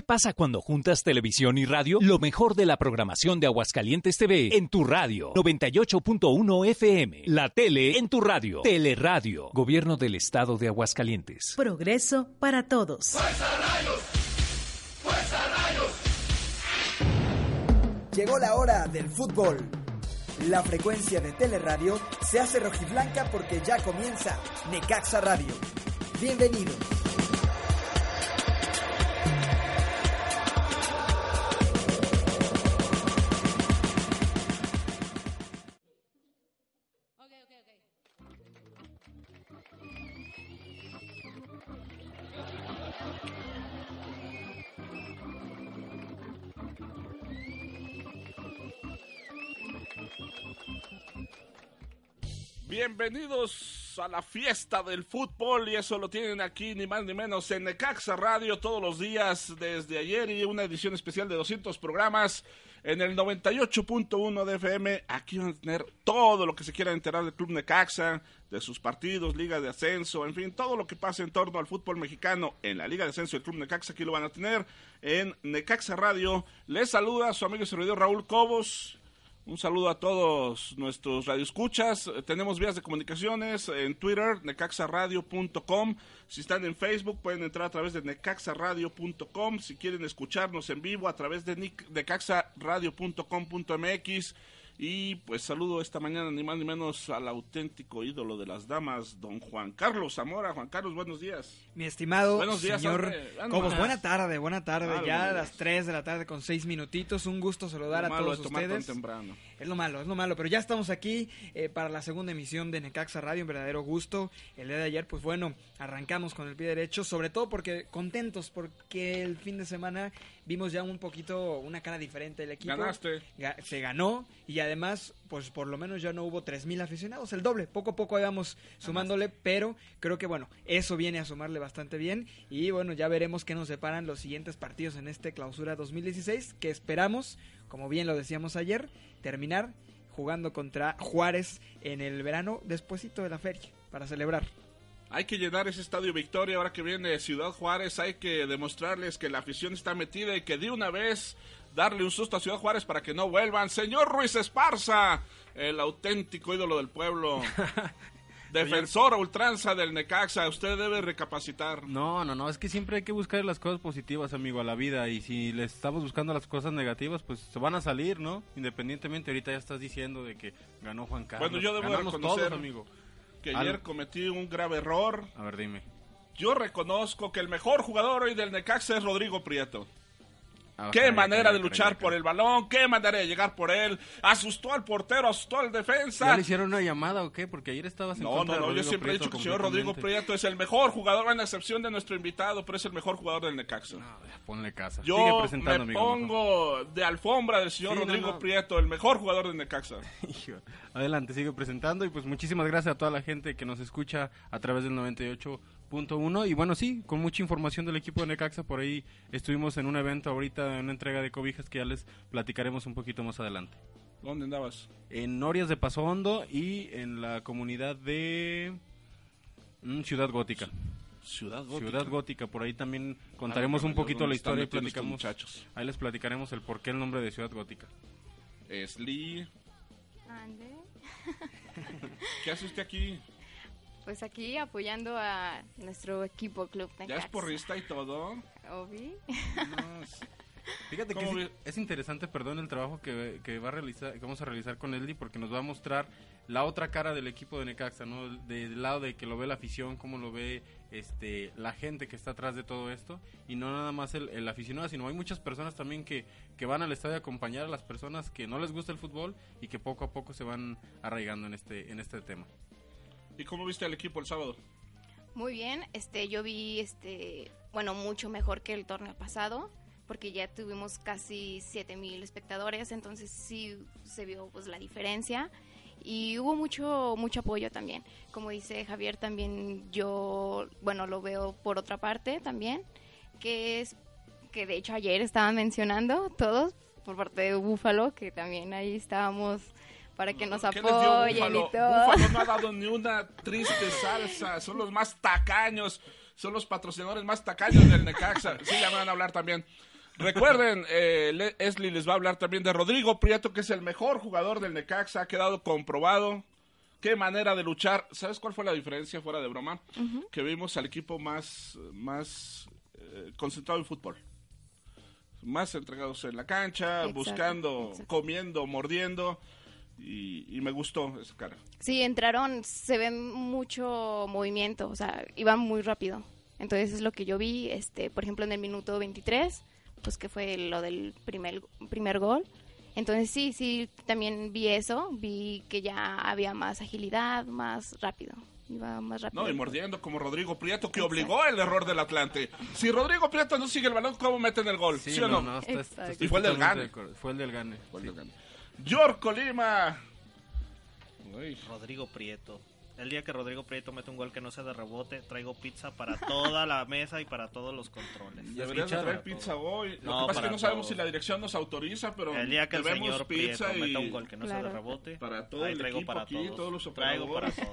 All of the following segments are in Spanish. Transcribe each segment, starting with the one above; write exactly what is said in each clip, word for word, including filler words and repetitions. ¿Qué pasa cuando juntas televisión y radio? Lo mejor de la programación de Aguascalientes T V en tu radio. noventa y ocho punto uno F M. La tele en tu radio. Teleradio. Gobierno del Estado de Aguascalientes. Progreso para todos. ¡Fuerza Rayos! ¡Fuerza Rayos! Llegó la hora del fútbol. La frecuencia de Teleradio se hace rojiblanca porque ya comienza Necaxa Radio. Bienvenidos. Bienvenidos a la fiesta del fútbol, y eso lo tienen aquí ni más ni menos en Necaxa Radio todos los días desde ayer, y una edición especial de doscientos programas en el noventa y ocho punto uno de F M. Aquí van a tener todo lo que se quiera enterar del Club Necaxa, de sus partidos, Liga de Ascenso, en fin, todo lo que pasa en torno al fútbol mexicano en la Liga de Ascenso del Club Necaxa, aquí lo van a tener en Necaxa Radio. Les saluda a su amigo y servidor Raúl Cobos. Un saludo a todos nuestros radioescuchas. Tenemos vías de comunicaciones en Twitter, necaxa radio punto com. Si están en Facebook, pueden entrar a través de necaxa radio punto com. Si quieren escucharnos en vivo, a través de necaxa radio punto com punto m x. Y pues saludo esta mañana ni más ni menos al auténtico ídolo de las damas, don Juan Carlos Zamora. Juan Carlos, buenos días. Mi estimado buenos días, señor Cobos, buena tarde, buena tarde. Ah, ya a las tres de la tarde con seis minutitos. Un gusto saludar lo a todos ustedes. Tan temprano. Es lo malo, es lo malo, pero ya estamos aquí eh, para la segunda emisión de Necaxa Radio, un verdadero gusto. El día de ayer, pues bueno, arrancamos con el pie derecho, sobre todo porque contentos, porque el fin de semana vimos ya un poquito, una cara diferente del equipo. Ganaste. Ga- se ganó, y además, pues por lo menos ya no hubo tres mil aficionados, el doble. Poco a poco íbamos sumándole, pero creo que bueno, eso viene a sumarle bastante bien. Y bueno, ya veremos qué nos deparan los siguientes partidos en este clausura dos mil dieciséis, que esperamos, como bien lo decíamos ayer, terminar jugando contra Juárez en el verano, despuesito de la feria, para celebrar. Hay que llenar ese Estadio Victoria ahora que viene Ciudad Juárez. Hay que demostrarles que la afición está metida y que de una vez darle un susto a Ciudad Juárez para que no vuelvan. Señor Ruiz Esparza, el auténtico ídolo del pueblo. Defensor a ultranza del Necaxa, usted debe recapacitar. No, no, no, es que siempre hay que buscar las cosas positivas, amigo, a la vida. Y si le estamos buscando las cosas negativas, pues se van a salir, ¿no? Independientemente, ahorita ya estás diciendo de que ganó Juan Carlos. Bueno, yo debo Ganamos reconocer, todos, amigo, que ayer Al... cometí un grave error. A ver, dime. Yo reconozco que el mejor jugador hoy del Necaxa es Rodrigo Prieto. Ah, qué manera de luchar por el balón, qué manera de llegar por él, asustó al portero, asustó al defensa. ¿Ya le hicieron una llamada o qué? Porque ayer estabas en no, contra No, no, no, yo siempre Prieto he dicho que el señor Rodrigo Prieto es el mejor jugador, a excepción de nuestro invitado, pero es el mejor jugador del Necaxa. No, ponle casa. Yo Sigue presentando, me amigo, pongo mejor. De alfombra del señor sí, Rodrigo no, no. Prieto, el mejor jugador del Necaxa. Adelante, sigue presentando, y pues muchísimas gracias a toda la gente que nos escucha a través del noventa y ocho punto uno, y bueno, sí, con mucha información del equipo de Necaxa. Por ahí estuvimos en un evento ahorita, en una entrega de cobijas que ya les platicaremos un poquito más adelante. ¿Dónde andabas? En Norias de Paso Hondo y en la comunidad de mm, Ciudad Gótica. Ciudad Gótica. Ciudad Gótica, por ahí también contaremos ah, un poquito la historia y platicamos, muchachos. Ahí les platicaremos el porqué el nombre de Ciudad Gótica. Esli. Ande. ¿Qué hace usted aquí? Pues aquí apoyando a nuestro equipo Club Necaxa. ¿Ya es porrista y todo? Obi. Fíjate que es, es interesante, perdón, el trabajo que, que va a realizar, que vamos a realizar con Eldi, porque nos va a mostrar la otra cara del equipo de Necaxa, ¿no? Del lado de que lo ve la afición, cómo lo ve este la gente que está atrás de todo esto, y no nada más el, el aficionado, sino hay muchas personas también que, que van al estadio a acompañar a las personas que no les gusta el fútbol y que poco a poco se van arraigando en este en este tema. ¿Y cómo viste al equipo el sábado? Muy bien, este, yo vi, este, bueno, mucho mejor que el torneo pasado, porque ya tuvimos casi siete mil espectadores, entonces sí se vio pues la diferencia, y hubo mucho, mucho apoyo también. Como dice Javier, también yo, bueno, lo veo por otra parte también, que es, que de hecho ayer estaban mencionando todos, por parte de Búfalo, que también ahí estábamos para que nos apoyen y todo. Búfalo no ha dado ni una triste salsa, son los más tacaños, son los patrocinadores más tacaños del Necaxa. Sí, ya me van a hablar también. Recuerden, eh, Esli les va a hablar también de Rodrigo Prieto, que es el mejor jugador del Necaxa, ha quedado comprobado. Qué manera de luchar. ¿Sabes cuál fue la diferencia, fuera de broma? Uh-huh. Que vimos al equipo más, más eh, concentrado en fútbol. Más entregados en la cancha, exacto, buscando, exacto. comiendo, mordiendo. Y, y me gustó esa cara. Sí, entraron, se ve mucho movimiento, o sea, iban muy rápido. Entonces es lo que yo vi, este, por ejemplo, en el minuto veintitrés, pues que fue lo del primer, primer gol. Entonces sí, sí, también vi eso, vi que ya había más agilidad, más rápido. Iba más rápido. No, y mordiendo como Rodrigo Prieto, que exacto. obligó el error del Atlante. Si Rodrigo Prieto no sigue el balón, ¿cómo meten el gol? ¿Sí, ¿sí o no? no, no está, está, está y fue el del Gane. Fue el del Gane. Fue el del Gane. York Colima. Uy. Rodrigo Prieto. El día que Rodrigo Prieto mete un gol que no sea de rebote, traigo pizza para toda la mesa y para todos los controles. Deberías de traer pizza todo. Hoy. Lo no, que pasa es que no sabemos todo. Si la dirección nos autoriza, pero el día que el señor pizza Prieto y... meta un gol que no claro. sea de rebote, para todo el traigo equipo para aquí, todos. todos los traigo para todos.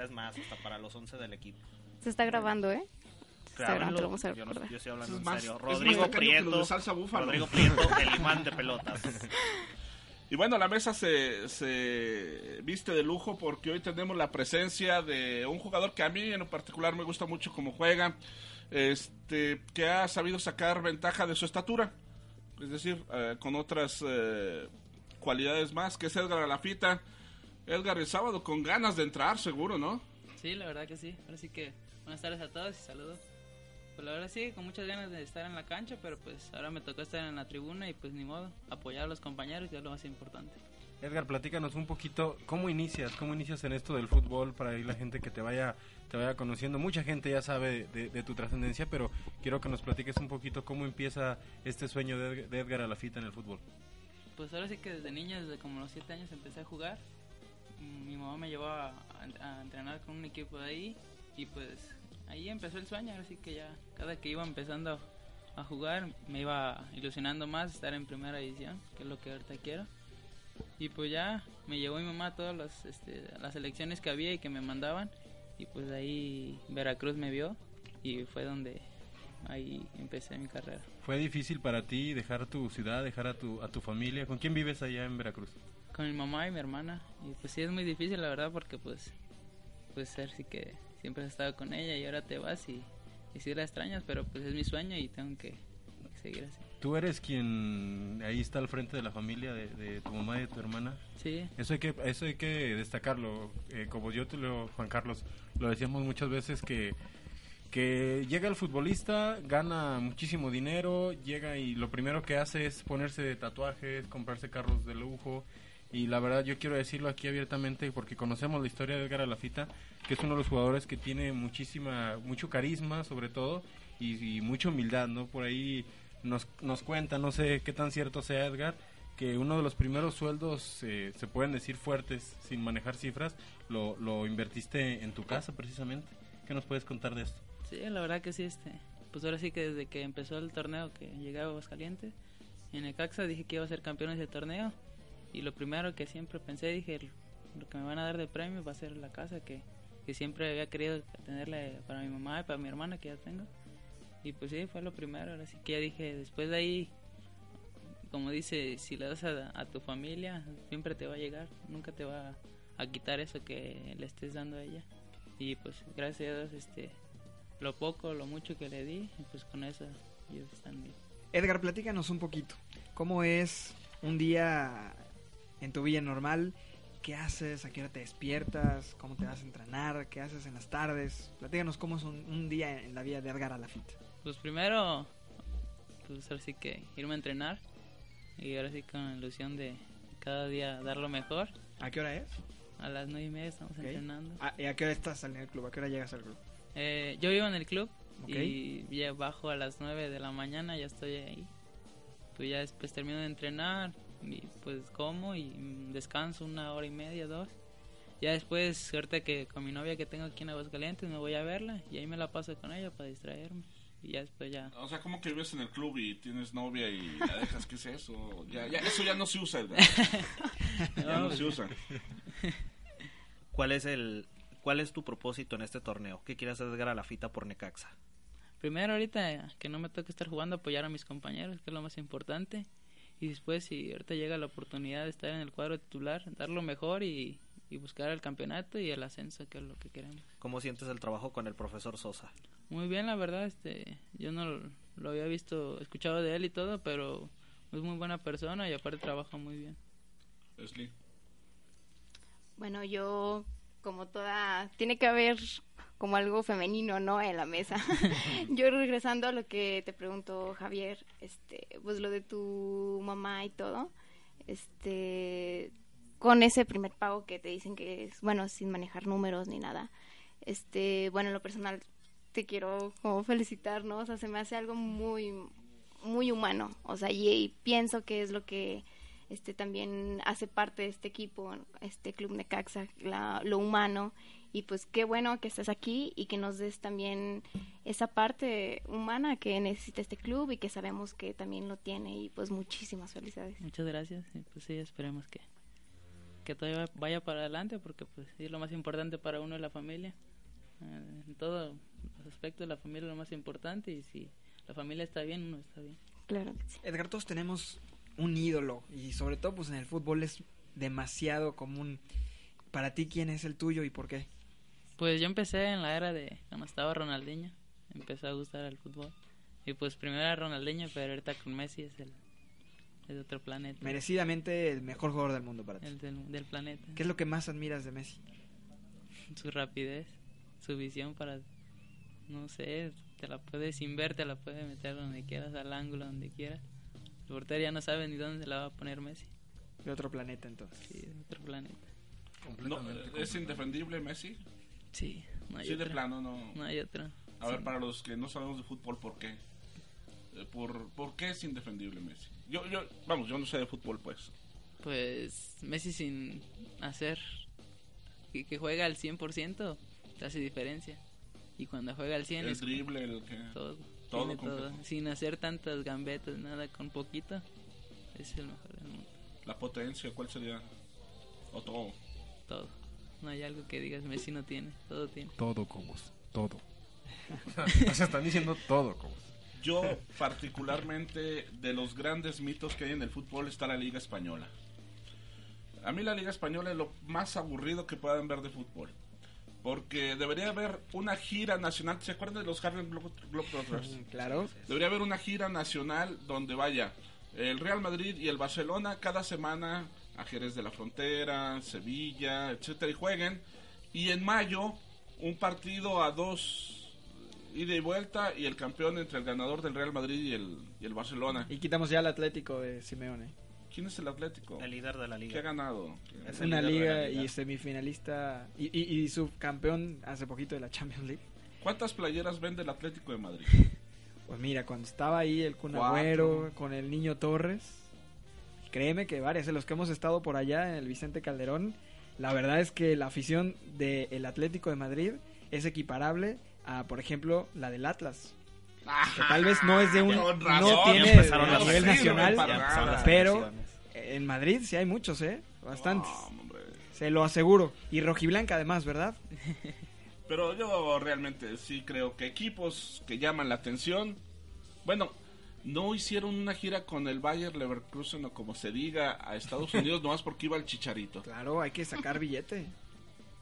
Es más, hasta para los once del equipo. Se está grabando, ¿eh? Claro, yo, no, yo estoy hablando es en más, serio. Rodrigo Prieto, salsa Rodrigo Prieto, el imán de pelotas. Y bueno, la mesa se, se viste de lujo porque hoy tenemos la presencia de un jugador que a mí en particular me gusta mucho cómo juega, este, que ha sabido sacar ventaja de su estatura, es decir, eh, con otras eh, cualidades más, que es Edgar Alafita. Edgar, el sábado con ganas de entrar, seguro, ¿no? Sí, la verdad que sí. Ahora sí que buenas tardes a todos y saludos. Pues la verdad sí, con muchas ganas de estar en la cancha, pero pues ahora me tocó estar en la tribuna y pues ni modo, apoyar a los compañeros ya es lo más importante. Edgar, platícanos un poquito, ¿cómo inicias? ¿Cómo inicias en esto del fútbol para ir la gente que te vaya te vaya conociendo? Mucha gente ya sabe de, de tu trascendencia, pero quiero que nos platiques un poquito cómo empieza este sueño de, de Edgar Alafita en el fútbol. Pues ahora sí que desde niño, desde como los siete años empecé a jugar. Mi mamá me llevó a, a entrenar con un equipo de ahí y pues... ahí empezó el sueño, así que ya cada que iba empezando a jugar me iba ilusionando más estar en primera división, que es lo que ahorita quiero. Y pues ya me llevó mi mamá a todas las, este, las selecciones que había y que me mandaban. Y pues ahí Veracruz me vio y fue donde ahí empecé mi carrera. ¿Fue difícil para ti dejar tu ciudad, dejar a tu, a tu familia? ¿Con quién vives allá en Veracruz? Con mi mamá y mi hermana. Y pues sí es muy difícil la verdad porque pues, pues así que... siempre has estado con ella y ahora te vas y, y sí la extrañas, pero pues es mi sueño y tengo que seguir así. ¿Tú eres quien ahí está al frente de la familia de, de tu mamá y de tu hermana? Sí. Eso hay que, eso hay que destacarlo. Eh, como yo te lo, Juan Carlos, lo decíamos muchas veces que, que llega el futbolista, gana muchísimo dinero, llega y lo primero que hace es ponerse tatuajes, comprarse carros de lujo. Y la verdad yo quiero decirlo aquí abiertamente porque conocemos la historia de Edgar Alafita, que es uno de los jugadores que tiene muchísima, mucho carisma sobre todo y, y mucha humildad, ¿no? Por ahí nos, nos cuenta, no sé qué tan cierto sea Edgar, que uno de los primeros sueldos, eh, se pueden decir fuertes, sin manejar cifras, lo, lo invertiste en tu casa precisamente. ¿Qué nos puedes contar de esto? Sí, la verdad que sí, este, pues ahora sí que desde que empezó el torneo que llegaba a Aguascalientes, en Necaxa dije que iba a ser campeón de ese torneo. Y lo primero que siempre pensé, dije, lo que me van a dar de premio va a ser la casa que, que siempre había querido tenerla para mi mamá y para mi hermana que ya tengo. Y pues sí, fue lo primero, así que ya dije, después de ahí, como dice, si le das a, a tu familia, siempre te va a llegar, nunca te va a, a quitar eso que le estés dando a ella. Y pues gracias a Dios, este, lo poco, lo mucho que le di, pues con eso ellos están bien. Edgar, platícanos un poquito, ¿cómo es un día... en tu vida normal? ¿Qué haces? ¿A qué hora te despiertas? ¿Cómo te vas a entrenar? ¿Qué haces en las tardes? Platícanos cómo es un, un día en la vida de Edgar Alafita. Pues primero, pues ahora sí que irme a entrenar. Y ahora sí con la ilusión de cada día dar lo mejor. ¿A qué hora es? A las nueve y media estamos okay. entrenando. ¿A, ¿Y a qué hora estás en el club? ¿A qué hora llegas al club? Eh, yo vivo en el club okay. y ya bajo a las nueve de la mañana, ya estoy ahí. Pues ya después termino de entrenar. Y pues como y descanso una hora y media, dos. Ya después, ahorita que con mi novia que tengo aquí en Aguascalientes, me voy a verla y ahí me la paso con ella para distraerme. Y ya después ya... O sea, ¿cómo que vives en el club y tienes novia y la dejas? ¿Qué es eso? Ya, ya, eso ya no se usa, ¿verdad? no, ya no pues se usa. ¿Cuál es el, cuál es tu propósito en este torneo? ¿Qué quieres hacer, Edgar Alafita, por Necaxa? primero ahorita que no me toque estar jugando, apoyar a mis compañeros, que es lo más importante, y después si ahorita llega la oportunidad de estar en el cuadro titular, dar lo mejor y, y buscar el campeonato y el ascenso, que es lo que queremos. ¿Cómo sientes el trabajo con el profesor Sosa? Muy bien, la verdad, este, yo no lo había visto, escuchado de él y todo, pero es muy buena persona y aparte trabaja muy bien. Leslie. Bueno, yo como toda, tiene que haber como algo femenino, ¿no?, en la mesa. Yo regresando a lo que te preguntó Javier, este, pues lo de tu mamá y todo, este, con ese primer pago que te dicen que es, bueno, sin manejar números ni nada, este, bueno, en lo personal te quiero como felicitar, ¿no? O sea, se me hace algo muy, muy humano, o sea, y, y pienso que es lo que este también hace parte de este equipo, este Club Necaxa, la, lo humano, y pues qué bueno que estés aquí y que nos des también esa parte humana que necesita este club y que sabemos que también lo tiene, y pues muchísimas felicidades. Muchas gracias, y pues sí, esperemos que, que todo vaya para adelante, porque pues sí, lo más importante para uno es la familia, eh, en todos los aspectos la familia es lo más importante, y si la familia está bien, uno está bien. Claro que sí. Edgar, todos tenemos un ídolo, y sobre todo pues en el fútbol es demasiado común. Para ti, ¿quién es el tuyo y por qué? Pues yo empecé en la era de cuando estaba Ronaldinho, empecé a gustar al fútbol, y pues primero era Ronaldinho, pero ahorita con Messi es el es otro planeta. Merecidamente el mejor jugador del mundo para ti. El del, del planeta. ¿Qué es lo que más admiras de Messi? Su rapidez, su visión para, no sé, te la puedes sin ver, te la puedes meter donde quieras, al ángulo, donde quieras. El portero ya no sabe ni dónde se la va a poner Messi. De otro planeta, entonces. Sí, de otro planeta. Completamente. No, ¿es indefendible Messi? Sí, no hay sí, otra. De plano no. No hay otra. A sí. ver, para los que no sabemos de fútbol, ¿por qué? ¿Por, por qué es indefendible Messi? Yo, yo, vamos, yo no sé de fútbol, pues. Pues Messi sin hacer que, que juega al cien por ciento te hace diferencia. Y cuando juega al cien por ciento... El drible, el que... Todo. Todo, todo. Sin hacer tantas gambetas, nada, con poquito. Es el mejor del mundo. La potencia, ¿cuál sería? ¿O todo? Todo. No hay algo que digas, Messi no tiene. Todo tiene. Todo, Cobos. Todo. O sea, están diciendo todo, Cobos. Yo, particularmente, de los grandes mitos que hay en el fútbol está la Liga Española. A mí la Liga Española es lo más aburrido que puedan ver de fútbol. Porque debería haber una gira nacional. ¿Se acuerdan de los Harlem Globetrotters? Claro. Debería haber una gira nacional donde vaya el Real Madrid y el Barcelona cada semana a Jerez de la Frontera, Sevilla, etcétera, y jueguen. Y en mayo, un partido a dos, ida y vuelta, y el campeón entre el ganador del Real Madrid y el, y el Barcelona. Y quitamos ya al Atlético de Simeone. ¿Quién es el Atlético? El líder de la liga. ¿Qué ha ganado? Es una liga, liga y semifinalista y, y, y subcampeón hace poquito de la Champions League. ¿Cuántas playeras vende el Atlético de Madrid? Pues mira, cuando estaba ahí el Kun Agüero, con el Niño Torres, créeme que varias, de los que hemos estado por allá en el Vicente Calderón, la verdad es que la afición del Atlético de Madrid es equiparable a, por ejemplo, la del Atlas. Que tal vez no es de un no tiene a nivel nacional, pero en Madrid sí hay muchos, eh, bastantes. No, se lo aseguro, y rojiblanca además, ¿verdad? Pero yo realmente sí creo que equipos que llaman la atención, bueno, no hicieron una gira con el Bayer Leverkusen o como se diga a Estados Unidos nomás porque iba el Chicharito. Claro, hay que sacar billete.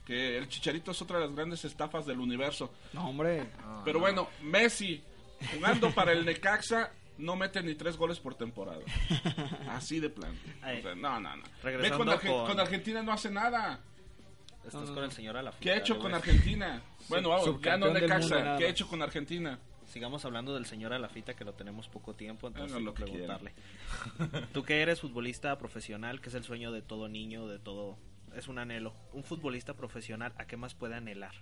Que el Chicharito es otra de las grandes estafas del universo. No, hombre. No, pero no. Bueno, Messi jugando para el Necaxa no mete ni tres goles por temporada. Así de plano. O sea, no, no, no. Ve con, Arge- con... con Argentina no hace nada. Estás no, con el señor Alafita. ¿Qué ha hecho con Argentina? Bueno, vamos, ya no Necaxa. ¿Qué ha hecho con Argentina? Sigamos hablando del señor Alafita, que lo tenemos poco tiempo, entonces no, no, quiero preguntarle. Tú que eres futbolista profesional, que es el sueño de todo niño, de todo, es un anhelo. Un futbolista profesional, ¿a qué más puede anhelar?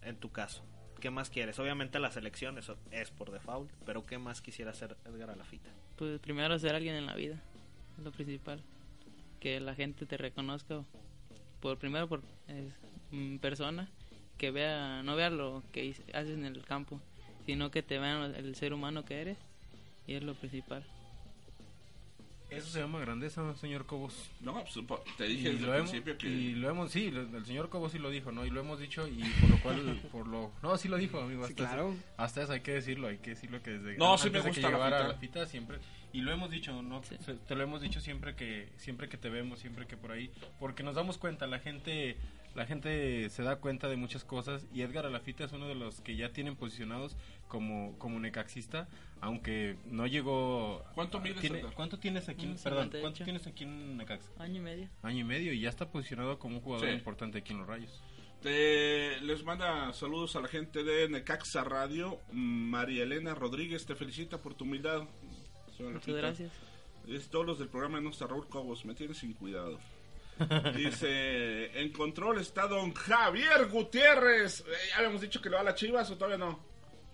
En tu caso, ¿qué más quieres? Obviamente la selección, eso es por default, pero ¿qué más quisiera hacer Edgar Alafita? Pues primero ser alguien en la vida, es lo principal, que la gente te reconozca, por primero por eh, persona, que vea, no vea lo que haces en el campo, sino que te vean el ser humano que eres, y es lo principal. Eso se llama grandeza, señor Cobos. No, te dije desde el principio que... Y lo hemos, sí, el señor Cobos sí lo dijo, ¿no? Y lo hemos dicho, y por lo cual, por lo... No, sí lo dijo, amigo, hasta, sí, claro. eso, hasta eso hay que decirlo, hay que decirlo que desde... No, sí me gusta la fita siempre. Y lo hemos dicho, ¿no? Sí. Te lo hemos dicho siempre que siempre que te vemos, siempre que por ahí, porque nos damos cuenta, la gente... La gente se da cuenta de muchas cosas, y Edgar Alafita es uno de los que ya tienen posicionados como, como necaxista, aunque no llegó... ¿Cuánto mides, tiene, ¿Cuánto tienes aquí? Mm, perdón, ¿cuánto tienes aquí en Necaxa? Año y medio. Año y medio, y ya está posicionado como un jugador sí. importante aquí en los Rayos. Te, les manda saludos a la gente de Necaxa Radio. María Elena Rodríguez te felicita por tu humildad. Muchas gracias. Es todos los del programa de nuestra Raúl Cobos, me tienes sin cuidado. Dice, en control está don Javier Gutiérrez. Eh, ya habíamos dicho que le va a las Chivas, o todavía no.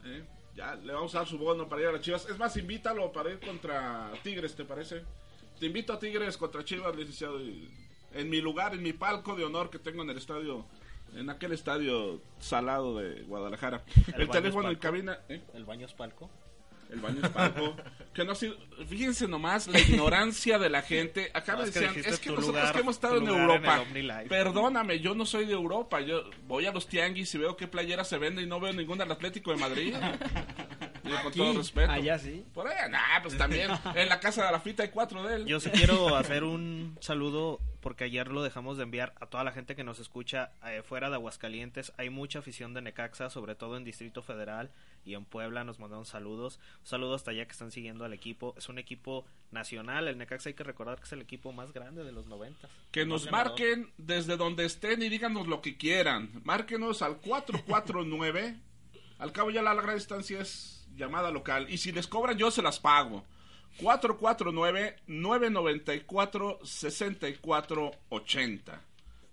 ¿Eh? Ya le vamos a dar su bono para ir a las Chivas. Es más, invítalo para ir contra Tigres, ¿te parece? Te invito a Tigres contra Chivas, licenciado. En mi lugar, en mi palco de honor que tengo en el estadio, en aquel estadio salado de Guadalajara. El, el teléfono en cabina. ¿Eh? El baño es palco. El baño es palco, que no ha sido, fíjense nomás la ignorancia de la gente. Acá no, me decían, es que, es que nosotros lugar, que hemos estado en Europa, en perdóname, yo no soy de Europa, yo voy a los tianguis y veo qué playera se vende y no veo ninguna del Atlético de Madrid. Digo, con todo respeto. Allá sí. Por allá, nah, pues también, en la casa de la fita hay cuatro de él. Yo sí quiero hacer un saludo, porque ayer lo dejamos de enviar a toda la gente que nos escucha eh, fuera de Aguascalientes. Hay mucha afición de Necaxa, sobre todo en Distrito Federal y en Puebla. Nos mandaron saludos, un saludo hasta allá que están siguiendo al equipo. Es un equipo nacional, el Necaxa, hay que recordar que es el equipo más grande de los noventas. Que nos ganador. Marquen desde donde estén y díganos lo que quieran. Márquenos al cuatro cuatro nueve, al cabo ya la larga distancia es llamada local, y si les cobran yo se las pago. cuatro cuatro nueve, nueve nueve cuatro, seis cuatro ocho cero.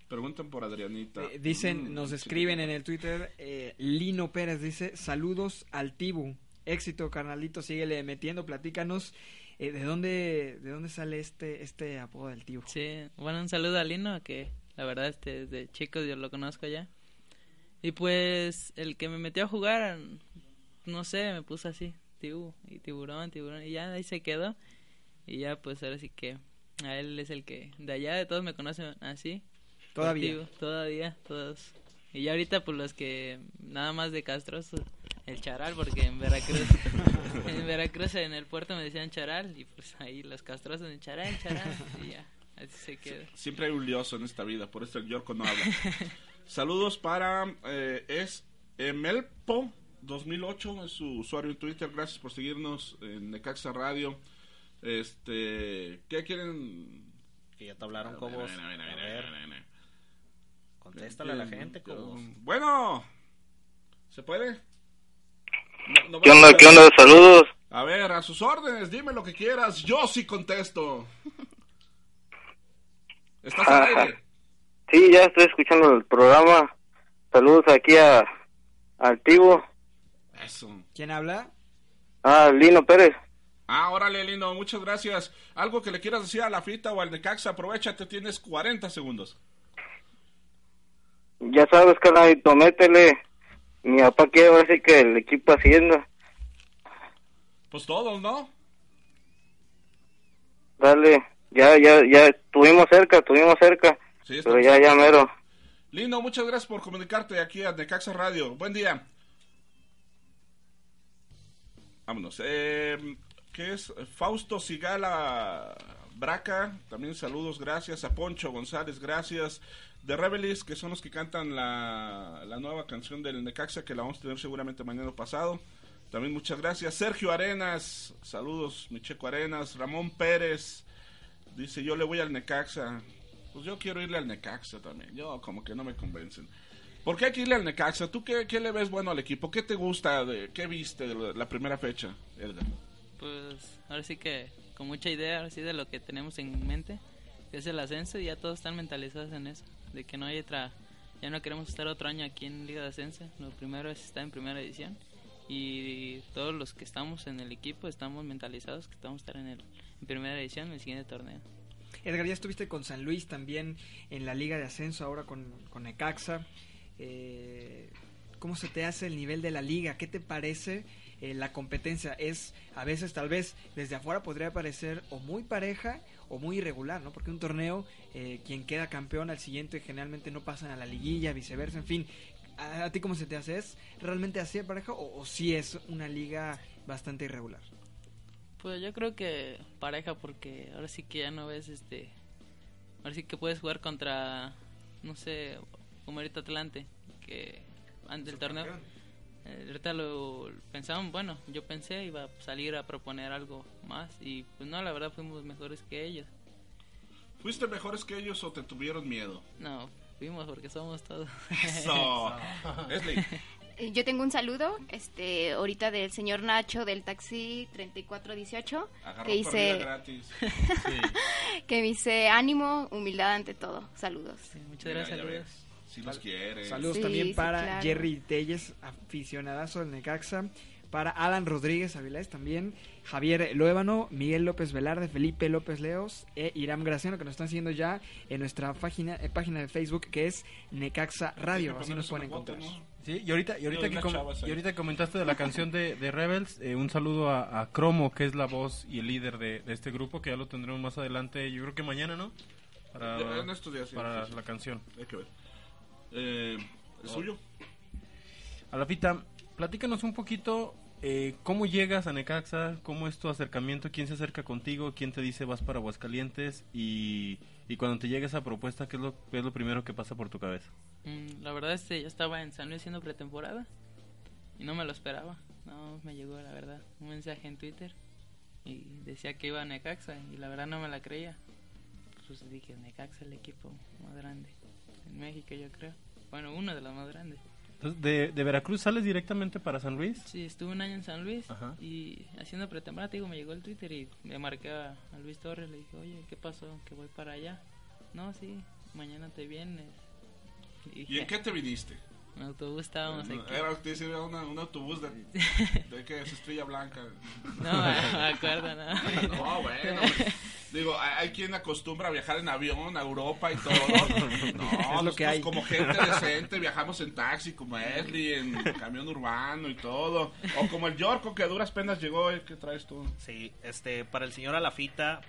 Preguntan por Adrianita. Eh, dicen, mm, nos escriben en el Twitter, eh, Lino Pérez dice, saludos al Tibu, éxito carnalito, síguele metiendo, platícanos, eh, ¿de dónde de dónde sale este este apodo del Tibu? Sí, bueno, un saludo a Lino, que la verdad este desde chico yo lo conozco ya, y pues el que me metió a jugar, no sé, me puso así, Tibu, y tiburón, tiburón, y ya ahí se quedó, y ya pues ahora sí que a él es el que, de allá de todos me conocen así. Todavía. Tibu, todavía, todos. Y ya ahorita pues los que nada más de castroso, el charal, porque en Veracruz, en Veracruz en el puerto me decían charal, y pues ahí los castrosos, el charal, el charal, y ya, así se queda. Sie- siempre hay un lioso en esta vida, por eso el Yorko no habla. Saludos para, eh, es Emelpo dos mil ocho, es su usuario en Twitter, gracias por seguirnos en Necaxa Radio. Este, ¿qué quieren? Que ya te hablaron, Cobos. A ver, a ver, a ver, a ver. Contéstale a la gente, Cobos. Bueno, ¿se puede? No, no, ¿Qué onda? ¿Qué onda? Saludos. A ver, a sus órdenes, dime lo que quieras, yo sí contesto. ¿Estás al aire? Sí, ya estoy escuchando el programa. Saludos aquí a al Tibu. Eso. ¿Quién habla? Ah, Lino Pérez. Ah, órale, Lino, muchas gracias. ¿Algo que le quieras decir a la fita o al Necaxa? Aprovechate, tienes cuarenta segundos. Ya sabes, carnalito, métele. Mi papá quiere ver si que el equipo hacienda. Pues todos, ¿no? Dale, ya, ya, ya, estuvimos cerca, estuvimos cerca. Sí, pero ya, ya mero. Lino, muchas gracias por comunicarte aquí a Necaxa Radio. Buen día. Vámonos. Eh... que es Fausto Sigala Braca, también saludos, gracias a Poncho González, gracias de Rebelis, que son los que cantan la, la nueva canción del Necaxa, que la vamos a tener seguramente mañana pasado, también muchas gracias. Sergio Arenas, saludos mi Checo Arenas. Ramón Pérez dice, yo le voy al Necaxa. Pues yo quiero irle al Necaxa también, yo como que no me convencen. ¿Por qué hay que irle al Necaxa? ¿Tú qué, qué le ves bueno al equipo? ¿Qué te gusta? De, ¿qué viste de la primera fecha, Edgar? Pues ahora sí que con mucha idea ahora sí de lo que tenemos en mente, que es el ascenso, y ya todos están mentalizados en eso, de que no hay otra, ya no queremos estar otro año aquí en Liga de Ascenso. Lo primero es estar en primera división, y todos los que estamos en el equipo estamos mentalizados que estamos estar en, el, en primera división en el siguiente torneo. Edgar, ya estuviste con San Luis también en la Liga de Ascenso, ahora con, con Necaxa, eh, ¿cómo se te hace el nivel de la liga? ¿Qué te parece? eh, la competencia es a veces, tal vez desde afuera podría parecer o muy pareja o muy irregular, ¿no? Porque un torneo, eh, quien queda campeón al siguiente generalmente no pasan a la liguilla, viceversa, en fin. ¿A, a ti cómo se te hace? ¿Es realmente así de pareja o, o sí es una liga bastante irregular? Pues yo creo que pareja, porque ahora sí que ya no ves este... Ahora sí que puedes jugar contra, no sé, como ahorita Atlante, que antes del torneo... Ahorita lo pensaban, bueno, yo pensé iba a salir a proponer algo más y pues no, la verdad fuimos mejores que ellos. ¿Fuiste mejores que ellos o te tuvieron miedo? No, fuimos porque somos todos. Eso. Leslie. Yo tengo un saludo, este, ahorita del señor Nacho del taxi treinta y cuatro dieciocho, que dice gratis. Sí. Que dice ánimo, humildad ante todo. Saludos. Sí, muchas gracias. Mira, si los quieres. Saludos sí, también para sí, claro. Jerry Telles, aficionadazo del Necaxa, para Alan Rodríguez Avilés también, Javier Loébano, Miguel López Velarde, Felipe López Leos e Iram Graciano, que nos están siguiendo ya en nuestra página, eh, página de Facebook, que es Necaxa Radio, sí, así nos pueden encontrar. Foto, ¿no? Sí, y ahorita, y ahorita, que com- y ahorita comentaste de la canción de, de Rebels, eh, un saludo a, a Cromo, que es la voz y el líder de, de este grupo, que ya lo tendremos más adelante, yo creo que mañana, ¿no? Para, ya, en estos días, sí, para sí, sí. La canción. Hay que ver. Eh, ¿El suyo? Alafita, platícanos un poquito, eh, cómo llegas a Necaxa, cómo es tu acercamiento, quién se acerca contigo, quién te dice vas para Aguascalientes y, y cuando te llega esa propuesta, ¿qué es lo, qué es lo primero que pasa por tu cabeza? Mm, la verdad es que yo estaba en San Luis haciendo pretemporada y no me lo esperaba, no me llegó la verdad, un mensaje en Twitter y decía que iba a Necaxa y la verdad no me la creía, pues dije Necaxa el equipo más grande en México, yo creo. Bueno, uno de los más grandes. Entonces, ¿de, de Veracruz sales directamente para San Luis? Sí, estuve un año en San Luis. Ajá. Y haciendo pretemporada, digo, me llegó el Twitter y me marqué a Luis Torres. Le dije, oye, ¿qué pasó? Que voy para allá. No, sí, mañana te vienes. ¿Y, ¿Y en qué te viniste? En autobús estábamos en, aquí. Era, usted decía, una, un autobús de, de que es Estrella Blanca. No, no me acuerdo, no. No, bueno, pues, digo, hay quien acostumbra a viajar en avión a Europa y todo. No, lo que hay. Como gente decente viajamos en taxi, como Esli, en camión urbano y todo. O como el Yorko que a duras penas llegó, el que traes tú. Sí, este, para el señor Alafita,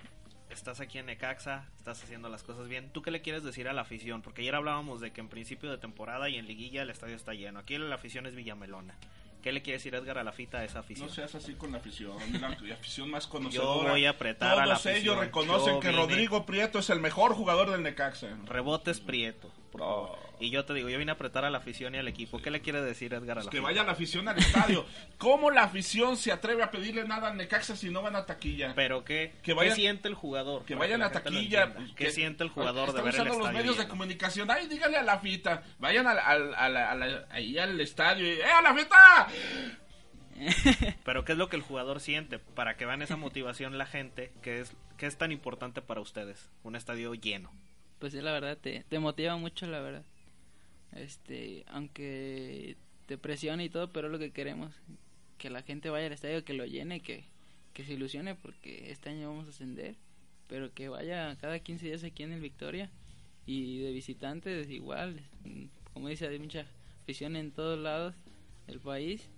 estás aquí en Necaxa, estás haciendo las cosas bien. ¿Tú qué le quieres decir a la afición? Porque ayer hablábamos de que en principio de temporada y en liguilla el estadio está lleno. Aquí la afición es villamelona. ¿Qué le quiere decir Edgar Alafita a esa afición? No seas así con la afición, la afición más conocedora. Yo voy a apretar todos a la afición. Todos ellos reconocen yo que vine. Rodrigo Prieto es el mejor jugador del Necaxa. Rebotes Prieto. Oh. Y yo te digo, yo vine a apretar a la afición y al equipo. Sí. ¿Qué le quiere decir Edgar Alafita? Que vaya la afición al estadio. ¿Cómo la afición se atreve a pedirle nada al Necaxa si no van a taquilla? ¿Pero qué? Que vayan, ¿qué siente el jugador? Que vayan que a taquilla. ¿Qué que, siente el jugador de ver el estadio? Están usando los medios lleno de comunicación. Ay, dígale a Alafita. Vayan al, al, al, al, al, ahí al estadio. Y, ¡eh, Alafita! Pero ¿qué es lo que el jugador siente? Para que vean esa motivación la gente, ¿qué es, qué es tan importante para ustedes? Un estadio lleno. Pues sí, la verdad, te, te motiva mucho, la verdad. Este, aunque te presione y todo, pero es lo que queremos. Que la gente vaya al estadio, que lo llene, que, que se ilusione, porque este año vamos a ascender. Pero que vaya cada quince días aquí en el Victoria. Y de visitantes, igual. Como dice, hay mucha afición en todos lados del país.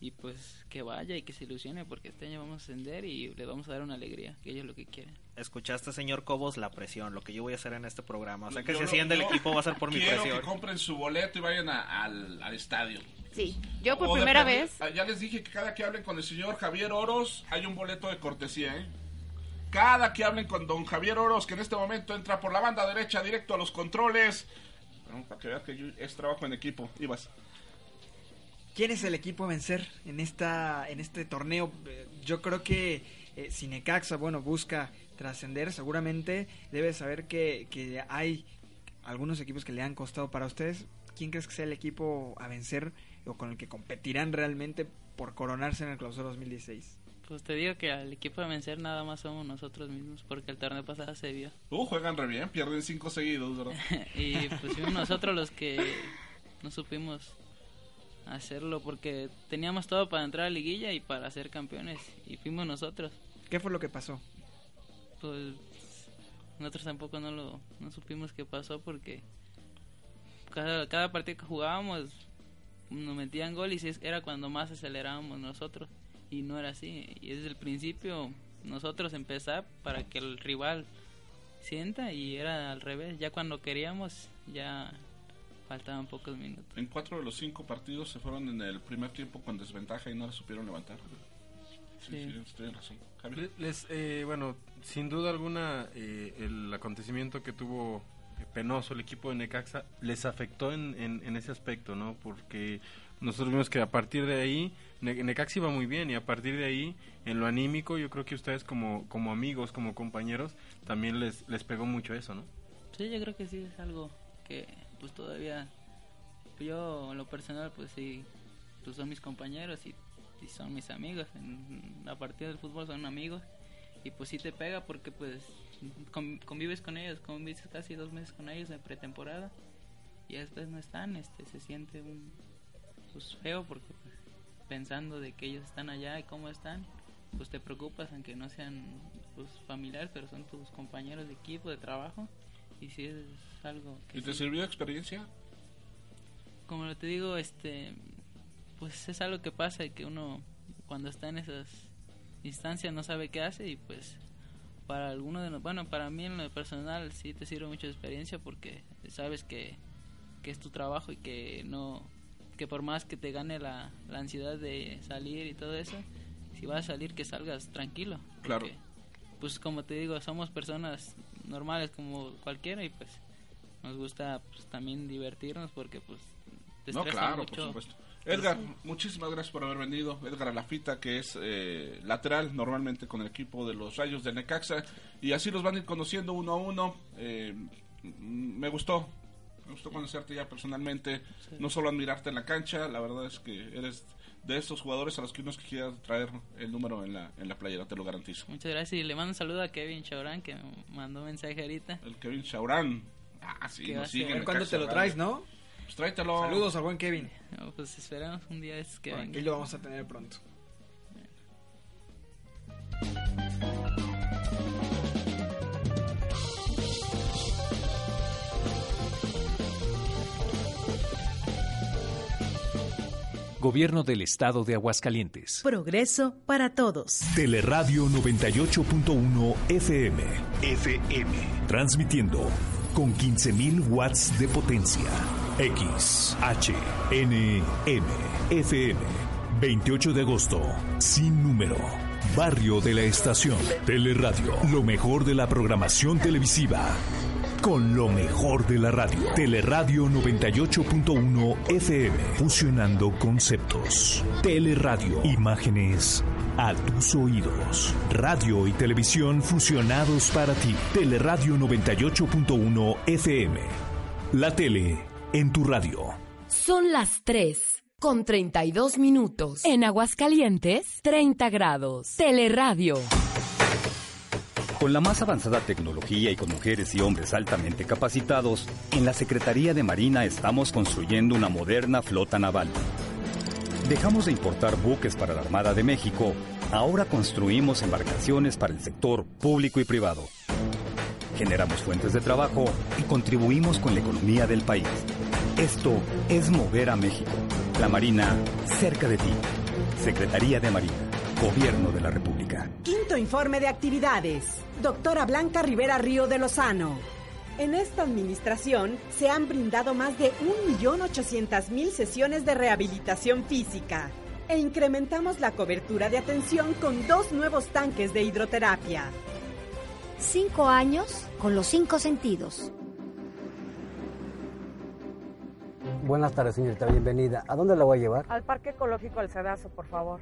Y pues que vaya y que se ilusione, porque este año vamos a ascender y le vamos a dar una alegría, que ellos es lo que quieren. Escuchaste, señor Cobos, la presión, lo que yo voy a hacer en este programa. O sea, que yo si asciende el equipo va a ser por mi presión. Quiero que compren su boleto y vayan a, al, al estadio. Sí, yo por o primera de, vez. Ya les dije que cada que hablen con el señor Javier Oros, hay un boleto de cortesía, ¿eh? Cada que hablen con don Javier Oros, que en este momento entra por la banda derecha directo a los controles. Bueno, para que veas que yo es trabajo en equipo. Ibas. ¿Quién es el equipo a vencer en esta en este torneo? Yo creo que eh, si Necaxa, bueno, busca trascender, seguramente debe saber que, que hay algunos equipos que le han costado para ustedes. ¿Quién crees que sea el equipo a vencer o con el que competirán realmente por coronarse en el Clausura dos mil dieciséis? Pues te digo que al equipo de vencer nada más somos nosotros mismos, porque el torneo pasado se vio. Uh, juegan re bien, pierden cinco seguidos, ¿verdad? Y pues fuimos nosotros los que no supimos hacerlo, porque teníamos todo para entrar a la liguilla y para ser campeones, y fuimos nosotros. ¿Qué fue lo que pasó? Pues nosotros tampoco no lo no supimos qué pasó, porque cada, cada partido que jugábamos nos metían gol y era cuando más acelerábamos nosotros, y no era así, y desde el principio nosotros empezar para que el rival sienta, y era al revés, ya cuando queríamos ya faltaban pocos minutos. En cuatro de los cinco partidos se fueron en el primer tiempo con desventaja y no la supieron levantar. Sí, sí, estoy en razón. Javier. Les, eh, bueno, sin duda alguna eh, el acontecimiento que tuvo penoso el equipo de Necaxa les afectó en, en, en ese aspecto, ¿no? Porque nosotros vimos que a partir de ahí ne- Necaxa iba muy bien, y a partir de ahí en lo anímico yo creo que ustedes como, como amigos, como compañeros también les, les pegó mucho eso, ¿no? Sí, yo creo que sí, es algo que pues todavía yo en lo personal pues sí, pues son mis compañeros y, y son mis amigos, en, a partir del fútbol son amigos, y pues sí te pega porque pues convives con ellos, convives casi dos meses con ellos en pretemporada y después no están, este se siente un pues feo porque pues, pensando de que ellos están allá y cómo están, pues te preocupas aunque no sean pues familiares, pero son tus compañeros de equipo, de trabajo, y sí es algo que... ¿Y te sí, sirvió experiencia? Como te digo, este pues es algo que pasa y que uno cuando está en esas instancias no sabe qué hace, y pues para alguno de los, bueno, para mí en lo personal sí te sirve mucho experiencia porque sabes que, que es tu trabajo y que no, que por más que te gane la, la ansiedad de salir y todo eso, si vas a salir que salgas tranquilo. Claro. Porque, pues como te digo, somos personas normales como cualquiera y pues nos gusta pues también divertirnos porque pues te estresa mucho. No, claro, mucho. Por supuesto. Edgar, muchísimas gracias por haber venido. Edgar Alafita, que es eh, lateral normalmente con el equipo de los Rayos de Necaxa, y así los van a ir conociendo uno a uno. Eh, me gustó, me gustó conocerte ya personalmente, sí. No solo admirarte en la cancha, la verdad es que eres de estos jugadores a los que uno quisiera traer el número en la, en la playera, te lo garantizo. Muchas gracias, y le mando un saludo a Kevin Chaudrán, que me mandó un mensaje ahorita. El Kevin Chaudrán, ah, sí, nos sigue en Necaxa. ¿Cuándo te lo traes, no? Pues tráetelo. Saludos al buen Kevin. No, pues esperamos un día es que venga. Y lo vamos a tener pronto. Gobierno del Estado de Aguascalientes. Progreso para todos. Teleradio noventa y ocho punto uno F M. F M. Transmitiendo con quince mil watts de potencia. X, H, N, M, F M, veintiocho de agosto, sin número, barrio de la estación, Teleradio, lo mejor de la programación televisiva, con lo mejor de la radio, Teleradio noventa y ocho punto uno F M, fusionando conceptos, Teleradio, imágenes a tus oídos, radio y televisión fusionados para ti, Teleradio noventa y ocho punto uno F M, la tele en tu radio. Son las tres con treinta y dos minutos. En Aguascalientes, treinta grados. Teleradio. Con la más avanzada tecnología y con mujeres y hombres altamente capacitados, en la Secretaría de Marina estamos construyendo una moderna flota naval. Dejamos de importar buques para la Armada de México. Ahora construimos embarcaciones para el sector público y privado. Generamos fuentes de trabajo y contribuimos con la economía del país. Esto es mover a México. La Marina cerca de ti. Secretaría de Marina. Gobierno de la República. Quinto informe de actividades. Doctora Blanca Rivera Río de Lozano. En esta administración se han brindado más de un millón ochocientas mil sesiones de rehabilitación física. E incrementamos la cobertura de atención con dos nuevos tanques de hidroterapia. Cinco años con los cinco sentidos. Buenas tardes, señorita, bienvenida. ¿A dónde la voy a llevar? Al Parque Ecológico El Cedazo, por favor.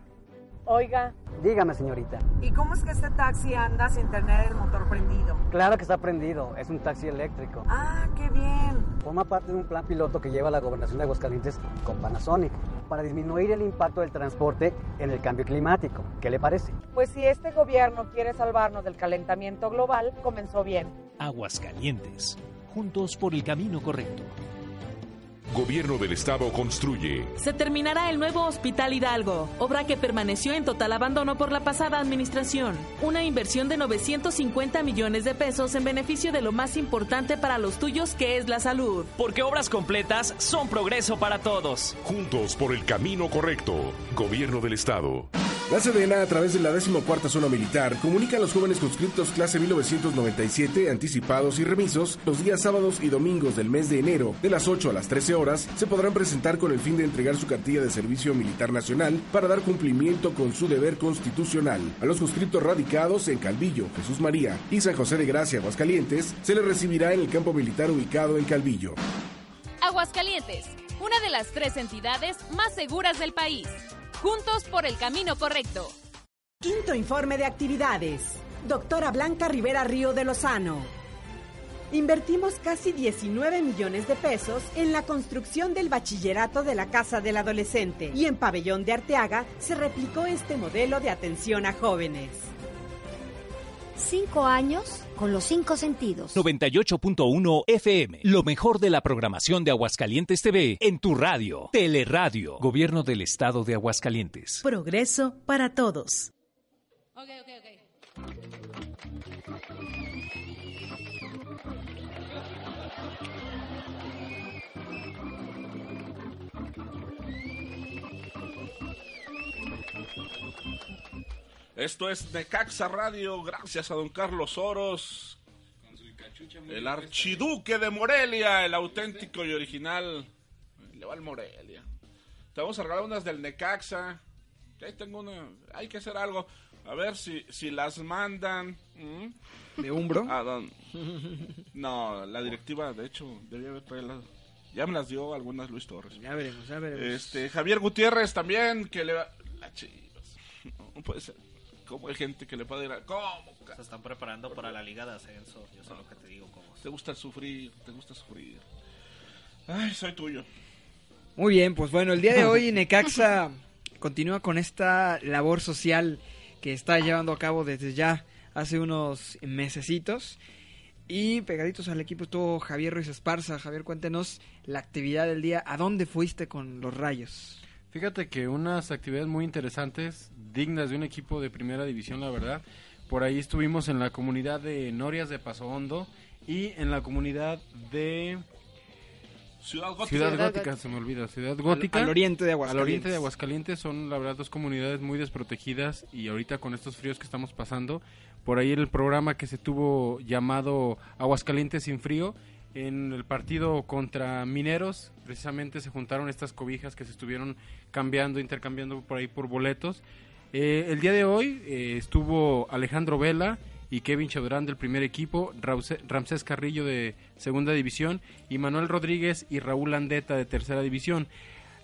Oiga. Dígame, señorita. ¿Y cómo es que este taxi anda sin tener el motor prendido? Claro que está prendido, es un taxi eléctrico. Ah, qué bien. Forma parte de un plan piloto que lleva la Gobernación de Aguascalientes con Panasonic para disminuir el impacto del transporte en el cambio climático. ¿Qué le parece? Pues si este gobierno quiere salvarnos del calentamiento global, comenzó bien. Aguascalientes, juntos por el camino correcto. Gobierno del Estado construye. Se terminará el nuevo Hospital Hidalgo, obra que permaneció en total abandono por la pasada administración. Una inversión de novecientos cincuenta millones de pesos en beneficio de lo más importante para los tuyos, que es la salud. Porque obras completas son progreso para todos. Juntos por el camino correcto. Gobierno del Estado. La Sedena, a través de la decimocuarta Zona Militar, comunica a los jóvenes conscriptos clase mil novecientos noventa y siete, anticipados y remisos, los días sábados y domingos del mes de enero, de las ocho a las trece horas, se podrán presentar con el fin de entregar su cartilla de servicio militar nacional para dar cumplimiento con su deber constitucional. A los conscriptos radicados en Calvillo, Jesús María y San José de Gracia, Aguascalientes, se les recibirá en el campo militar ubicado en Calvillo. Aguascalientes, una de las tres entidades más seguras del país. Juntos por el camino correcto. Quinto informe de actividades. Doctora Blanca Rivera Río de Lozano. Invertimos casi diecinueve millones de pesos en la construcción del bachillerato de la Casa del Adolescente, y en Pabellón de Arteaga se replicó este modelo de atención a jóvenes. Cinco años con los cinco sentidos. noventa y ocho punto uno F M. Lo mejor de la programación de Aguascalientes T V en tu radio. Teleradio. Gobierno del Estado de Aguascalientes. Progreso para todos. Ok, ok, ok. Esto es Necaxa Radio, gracias a don Carlos Oros, el archiduque de Morelia, el auténtico y original. Le va al Morelia. Te vamos a regalar unas del Necaxa. Ahí tengo una, hay que hacer algo. A ver si, si las mandan. ¿De Umbro? Ah, don, no, la directiva, de hecho, debía haber traído. Ya me las dio algunas Luis Torres. Ya veremos, ya veremos. Este, Javier Gutiérrez también, que le va... La Chivas. No puede ser. ¿Cómo hay gente que le puede ir a... ¿Cómo? Se están preparando para la Liga de Ascenso. Yo sé no. lo que te digo. ¿Cómo? Te gusta sufrir, te gusta sufrir. Ay, soy tuyo. Muy bien, pues bueno, el día de hoy Necaxa continúa con esta labor social que está llevando a cabo desde ya hace unos mesecitos. Y pegaditos al equipo estuvo Javier Ruiz Esparza. Javier, cuéntenos la actividad del día. ¿A dónde fuiste con los Rayos? Fíjate que unas actividades muy interesantes, dignas de un equipo de primera división, la verdad. Por ahí estuvimos en la comunidad de Norias de Paso Hondo y en la comunidad de... Ciudad Gótica. Ciudad, Ciudad Gótica, Gótica, se me olvida. Ciudad Gótica. Al, al oriente de Aguascalientes. Al oriente de Aguascalientes son, la verdad, dos comunidades muy desprotegidas, y ahorita con estos fríos que estamos pasando, por ahí el programa que se tuvo llamado Aguascalientes sin frío, en el partido contra Mineros, precisamente se juntaron estas cobijas que se estuvieron cambiando, intercambiando por ahí por boletos. Eh, el día de hoy eh, estuvo Alejandro Vela y Kevin Chaudrán del primer equipo, Ramsés Carrillo de segunda división y Manuel Rodríguez y Raúl Andeta de tercera división.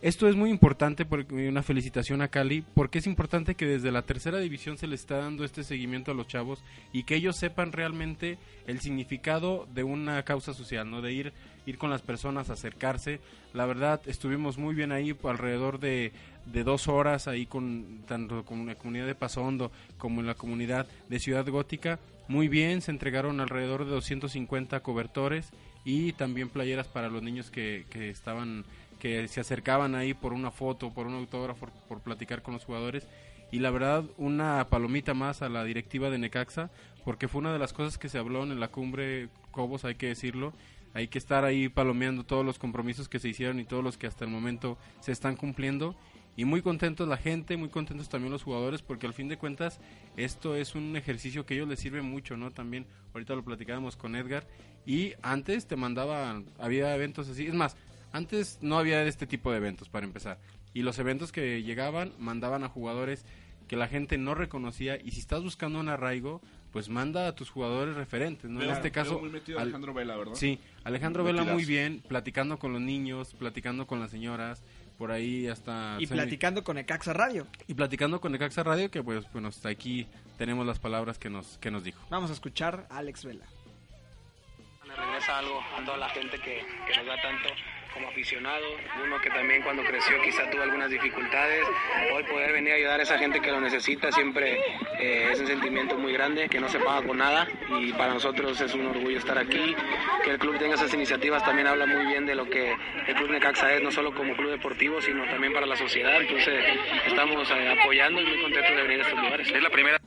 Esto es muy importante, porque una felicitación a Cali, porque es importante que desde la tercera división se le está dando este seguimiento a los chavos y que ellos sepan realmente el significado de una causa social, ¿no? De ir ir con las personas, acercarse. La verdad, estuvimos muy bien ahí, alrededor de, de dos horas ahí, con tanto con la comunidad de Paso Hondo como en la comunidad de Ciudad Gótica. Muy bien, se entregaron alrededor de doscientos cincuenta cobertores y también playeras para los niños que, que estaban, que se acercaban ahí por una foto, por un autógrafo, por, por platicar con los jugadores. Y la verdad, una palomita más a la directiva de Necaxa, porque fue una de las cosas que se habló en la cumbre Cobos, hay que decirlo. Hay que estar ahí palomeando todos los compromisos que se hicieron y todos los que hasta el momento se están cumpliendo. Y muy contentos la gente, muy contentos también los jugadores, porque al fin de cuentas esto es un ejercicio que a ellos les sirve mucho, ¿no? También ahorita lo platicábamos con Edgar, y antes te mandaban, había eventos así, es más, antes no había este tipo de eventos para empezar, y los eventos que llegaban mandaban a jugadores que la gente no reconocía, y si estás buscando un arraigo, pues manda a tus jugadores referentes, ¿no? Vela, en este caso muy metido al... Alejandro Vela, ¿verdad? Sí, Alejandro Vela muy bien, platicando con los niños, platicando con las señoras, por ahí hasta... Y semi... platicando con Necaxa Radio. Y platicando con Necaxa Radio, que pues bueno, hasta aquí tenemos las palabras que nos, que nos dijo. Vamos a escuchar a Alex Vela. Me regresa algo a toda la gente que, que nos da tanto. como aficionado, uno que también cuando creció quizá tuvo algunas dificultades, hoy poder venir a ayudar a esa gente que lo necesita siempre eh, es un sentimiento muy grande, que no se paga con nada, y para nosotros es un orgullo estar aquí, que el club tenga esas iniciativas también habla muy bien de lo que el club Necaxa es, no solo como club deportivo, sino también para la sociedad, entonces estamos eh, apoyando y muy contentos de venir a estos lugares. Es la primera.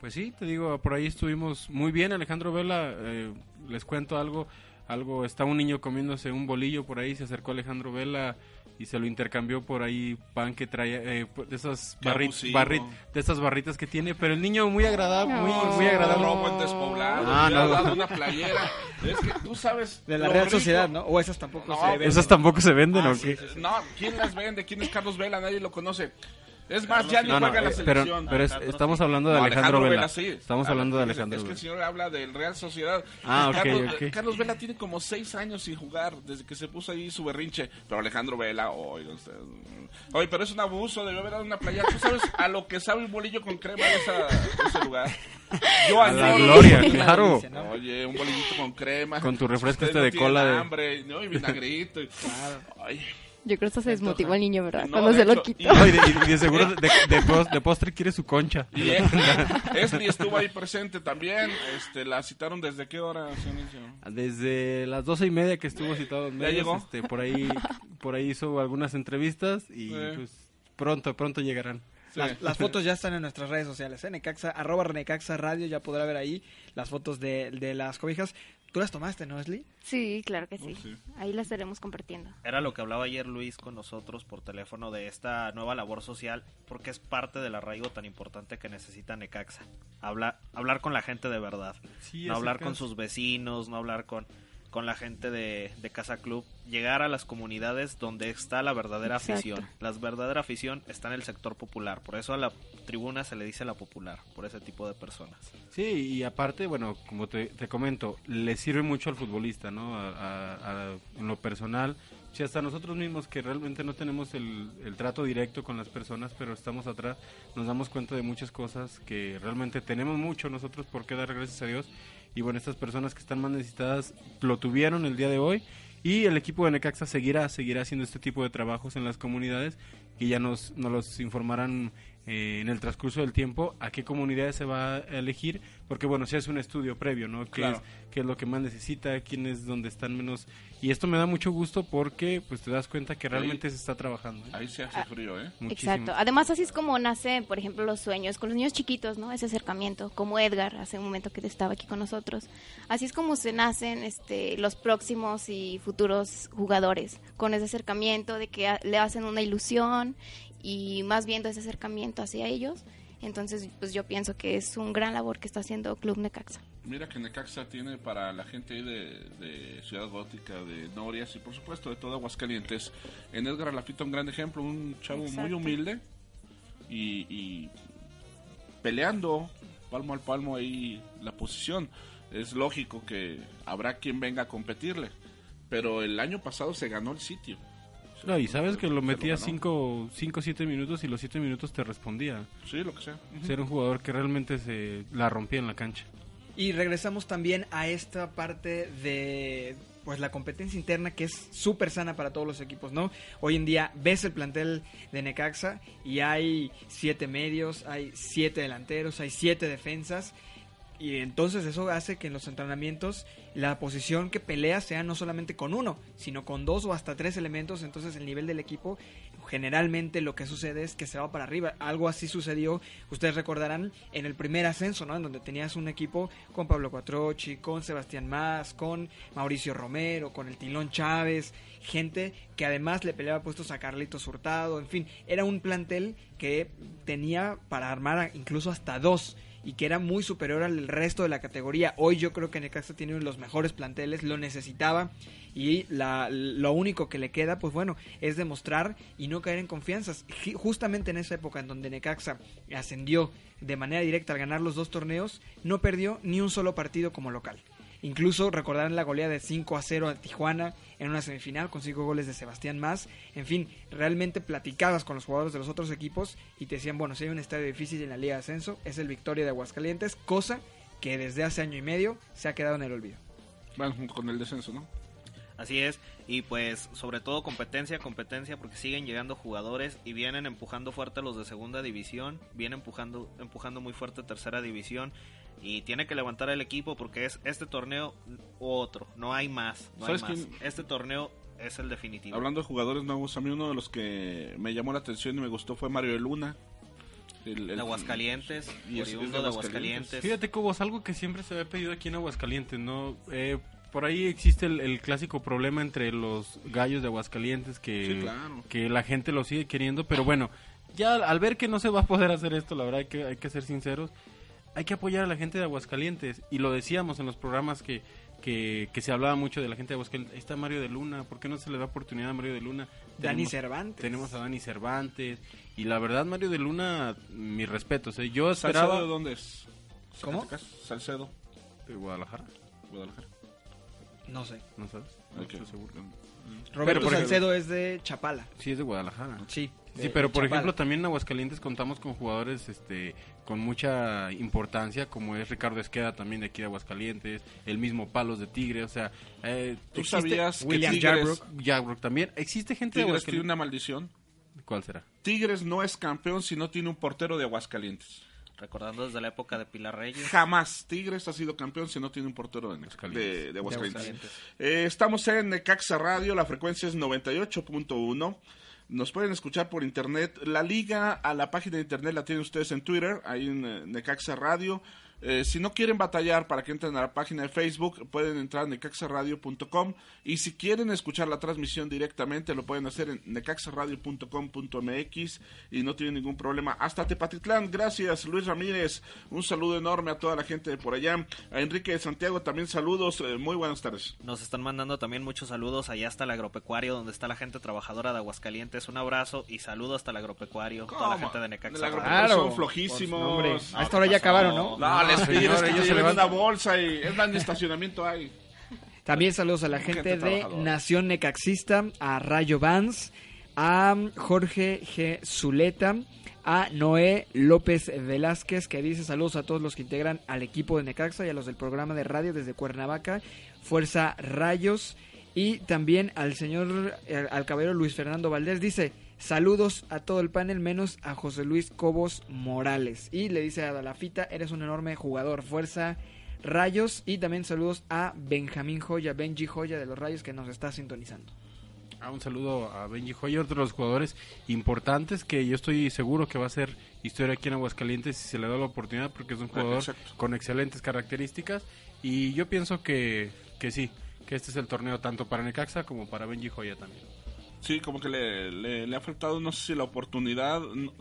Pues sí, te digo, por ahí estuvimos muy bien, Alejandro Vela, eh, les cuento algo, algo, está un niño comiéndose un bolillo por ahí, se acercó Alejandro Vela y se lo intercambió por ahí, pan que traía, eh, de esas barritas, barri- de esas barritas que tiene, pero el niño muy agradable, muy, no, muy agradable. Robo en despoblado, ah, no, dado una playera, es que tú sabes. De la Real rico. Sociedad, ¿no? O esas tampoco no, se venden. Esas tampoco se venden, ah, ¿o qué? Sí, sí, sí. No, ¿quién las vende? ¿Quién es Carlos Vela? Nadie lo conoce. Es más, ya ni no, juega no, la eh, selección. Pero, pero es, estamos hablando de no, Alejandro, Alejandro Vela. Vela sí. Estamos ver, hablando de Alejandro Vela. Es que el señor habla del Real Sociedad. Ah, ok, Carlos, okay. Carlos Vela tiene como seis años sin jugar, desde que se puso ahí su berrinche. Pero Alejandro Vela, hoy, oh, oh, pero es un abuso, debió haber dado una playa. ¿Tú sabes a lo que sabe un bolillo con crema de, esa, de ese lugar? Yo a la gloria, claro. Oye, un bolillito con crema. Con tu refresco este no de cola. De hambre, ¿no? Y vinagrito. Y... Ay. Yo creo que esto se desmotivó el niño, ¿verdad? No, cuando se hecho, lo quitó. No, y de, y de seguro de, de, de postre quiere su concha. Y Esli estuvo ahí presente también. Este, la citaron desde qué hora, señor? Desde las doce y media que estuvo eh, citado. ¿Ya medias, llegó? Este, por ahí, por ahí hizo algunas entrevistas y eh. pues pronto, pronto llegarán. Sí. Las, las fotos ya están en nuestras redes sociales, ¿eh? Necaxa, arroba Necaxa Radio, ya podrá ver ahí las fotos de, de las cobijas. ¿Tú las tomaste, no, Esli? Sí, claro que sí. Oh, sí. Ahí las estaremos compartiendo. Era lo que hablaba ayer Luis con nosotros por teléfono de esta nueva labor social, porque es parte del arraigo tan importante que necesita Necaxa. Habla, hablar con la gente de verdad. Sí, no hablar con sus vecinos, no hablar con, con la gente de, de Casa Club. Llegar a las comunidades donde está la verdadera Exacto. afición. La verdadera afición está en el sector popular. Por eso a la tribuna se le dice la popular, por ese tipo de personas. Sí, y aparte, bueno, como te, te comento, le sirve mucho al futbolista, ¿no? A, a, a, en lo personal, si hasta nosotros mismos que realmente no tenemos el, el trato directo con las personas, pero estamos atrás, nos damos cuenta de muchas cosas que realmente tenemos mucho nosotros por qué dar gracias a Dios. Y bueno, estas personas que están más necesitadas lo tuvieron el día de hoy. Y el equipo de Necaxa seguirá seguirá haciendo este tipo de trabajos en las comunidades, que ya nos, nos los informarán eh, en el transcurso del tiempo a qué comunidades se va a elegir, porque bueno, si es un estudio previo, ¿no? ¿Qué, claro. es, qué es lo que más necesita, quién es donde están menos? Y esto me da mucho gusto porque pues te das cuenta que realmente ahí, se está trabajando, ¿eh? Ahí se hace frío, ¿eh? Muchísimo. Exacto. Además así es como nace, por ejemplo, los sueños con los niños chiquitos, ¿no? Ese acercamiento, como Edgar hace un momento que estaba aquí con nosotros. Así es como se nacen este los próximos y futuros jugadores, con ese acercamiento de que a, le hacen una ilusión y más viendo ese acercamiento hacia ellos. Entonces, pues yo pienso que es un gran labor que está haciendo Club Necaxa. Mira que Necaxa tiene para la gente ahí de, de Ciudad Gótica, de Norias y por supuesto de todo Aguascalientes. En Edgar Alafita un gran ejemplo, un chavo Exacto. muy humilde y, y peleando palmo al palmo ahí la posición. Es lógico que habrá quien venga a competirle, pero el año pasado se ganó el sitio. No, y sabes que lo metías cinco, cinco, siete minutos y los siete minutos te respondía. Sí, lo que sea. Uh-huh. Ser un jugador que realmente se la rompía en la cancha. Y regresamos también a esta parte de pues la competencia interna que es súper sana para todos los equipos, ¿no? Hoy en día ves el plantel de Necaxa y hay siete medios, hay siete delanteros, hay siete defensas. Y entonces eso hace que en los entrenamientos la posición que pelea sea no solamente con uno, sino con dos o hasta tres elementos. Entonces el nivel del equipo generalmente lo que sucede es que se va para arriba. Algo así sucedió, ustedes recordarán, en el primer ascenso, ¿no? En donde tenías un equipo con Pablo Cuatrochi, con Sebastián Más, con Mauricio Romero, con el Tilón Chávez. Gente que además le peleaba puestos a Carlitos Hurtado. En fin, era un plantel que tenía para armar incluso hasta dos y que era muy superior al resto de la categoría. Hoy yo creo que Necaxa tiene uno de los mejores planteles, lo necesitaba, y la, lo único que le queda, pues bueno, es demostrar y no caer en confianzas. Justamente en esa época en donde Necaxa ascendió de manera directa al ganar los dos torneos, no perdió ni un solo partido como local. Incluso recordarán la goleada de cinco a cero a Tijuana en una semifinal con cinco goles de Sebastián Más. En fin, realmente platicabas con los jugadores de los otros equipos y te decían, bueno, si hay un estadio difícil en la Liga de Ascenso, es el Victoria de Aguascalientes, cosa que desde hace año y medio se ha quedado en el olvido. Van bueno, con el descenso, ¿no? Así es, y pues sobre todo competencia, competencia porque siguen llegando jugadores y vienen empujando fuerte los de segunda división, vienen empujando, empujando muy fuerte tercera división y tiene que levantar el equipo porque es este torneo u otro, no hay más, no hay más. Este torneo es el definitivo. Hablando de jugadores nuevos, a mí uno de los que me llamó la atención y me gustó fue Mario Luna. El, el, Aguascalientes, y es, es de Aguascalientes. Aguascalientes. Fíjate, Cobos, algo que siempre se había pedido aquí en Aguascalientes, ¿no? Eh, por ahí existe el, el clásico problema entre los gallos de Aguascalientes que, sí, claro. que la gente lo sigue queriendo, pero bueno, ya al ver que no se va a poder hacer esto, la verdad hay que, hay que ser sinceros, hay que apoyar a la gente de Aguascalientes, y lo decíamos en los programas que Que, que se hablaba mucho de la gente de Aguascalientes. Ahí está Mario de Luna, ¿por qué no se le da oportunidad a Mario de Luna? Tenemos, Dani Cervantes. Tenemos a Dani Cervantes. Y la verdad, Mario de Luna, mis respetos. ¿eh? Yo esperaba... ¿Salcedo de dónde es? ¿Cómo? Salcedo. ¿De Guadalajara? Guadalajara. No sé. ¿No sabes? No okay. estoy seguro. Roberto Salcedo ejemplo, es de Chapala. Sí, es de Guadalajara. Sí. Sí, pero por Chapala. Ejemplo también en Aguascalientes contamos con jugadores este con mucha importancia, como es Ricardo Esqueda también de aquí de Aguascalientes, el mismo Palos de Tigre, o sea, eh, ¿tú sabías William Jabrook? Jabrook también, existe gente Tigres de Aguascalientes. Tiene una maldición. ¿Cuál será? Tigres no es campeón si no tiene un portero de Aguascalientes. Recordando desde la época de Pilar Reyes. Jamás Tigres ha sido campeón si no tiene un portero de, de, de Aguascalientes. De Aguascalientes. Eh, estamos en Necaxa Radio, la frecuencia es noventa y ocho punto uno. Nos pueden escuchar por internet. La liga a la página de internet la tienen ustedes en Twitter, ahí en Necaxa Radio. Eh, si no quieren batallar para que entren a la página de Facebook, pueden entrar a necaxa radio punto com. Y si quieren escuchar la transmisión directamente, lo pueden hacer en necaxa radio punto com punto m x y no tienen ningún problema. Hasta Tepatitlán, gracias Luis Ramírez. Un saludo enorme a toda la gente de por allá. A Enrique de Santiago también saludos. Eh, muy buenas tardes. Nos están mandando también muchos saludos allá hasta el agropecuario, donde está la gente trabajadora de Aguascalientes. Un abrazo y saludo hasta el agropecuario. ¿Cómo? Toda la gente de Necaxa. El agropecuario claro, son flojísimos. No, hasta ahora ya acabaron, ¿no? Dale. Señor, es que ellos se llevan la bolsa y es donde estacionamiento hay. También saludos a la gente, gente de Nación Necaxista, a Rayo Vans, a Jorge G. Zuleta, a Noé López Velázquez, que dice saludos a todos los que integran al equipo de Necaxa y a los del programa de radio desde Cuernavaca, Fuerza Rayos, y también al señor, al caballero Luis Fernando Valdés, dice... Saludos a todo el panel, menos a José Luis Cobos Morales. Y le dice a Alafita, eres un enorme jugador, fuerza, rayos. Y también saludos a Benjamín Joya, Benji Joya de los Rayos, que nos está sintonizando. Ah, un saludo a Benji Joya, otro de los jugadores importantes que yo estoy seguro que va a ser historia aquí en Aguascalientes si se le da la oportunidad, porque es un jugador Exacto. con excelentes características. Y yo pienso que, que sí, que este es el torneo tanto para Necaxa como para Benji Joya también. Sí, como que le, le, le ha faltado, no sé si la oportunidad, no,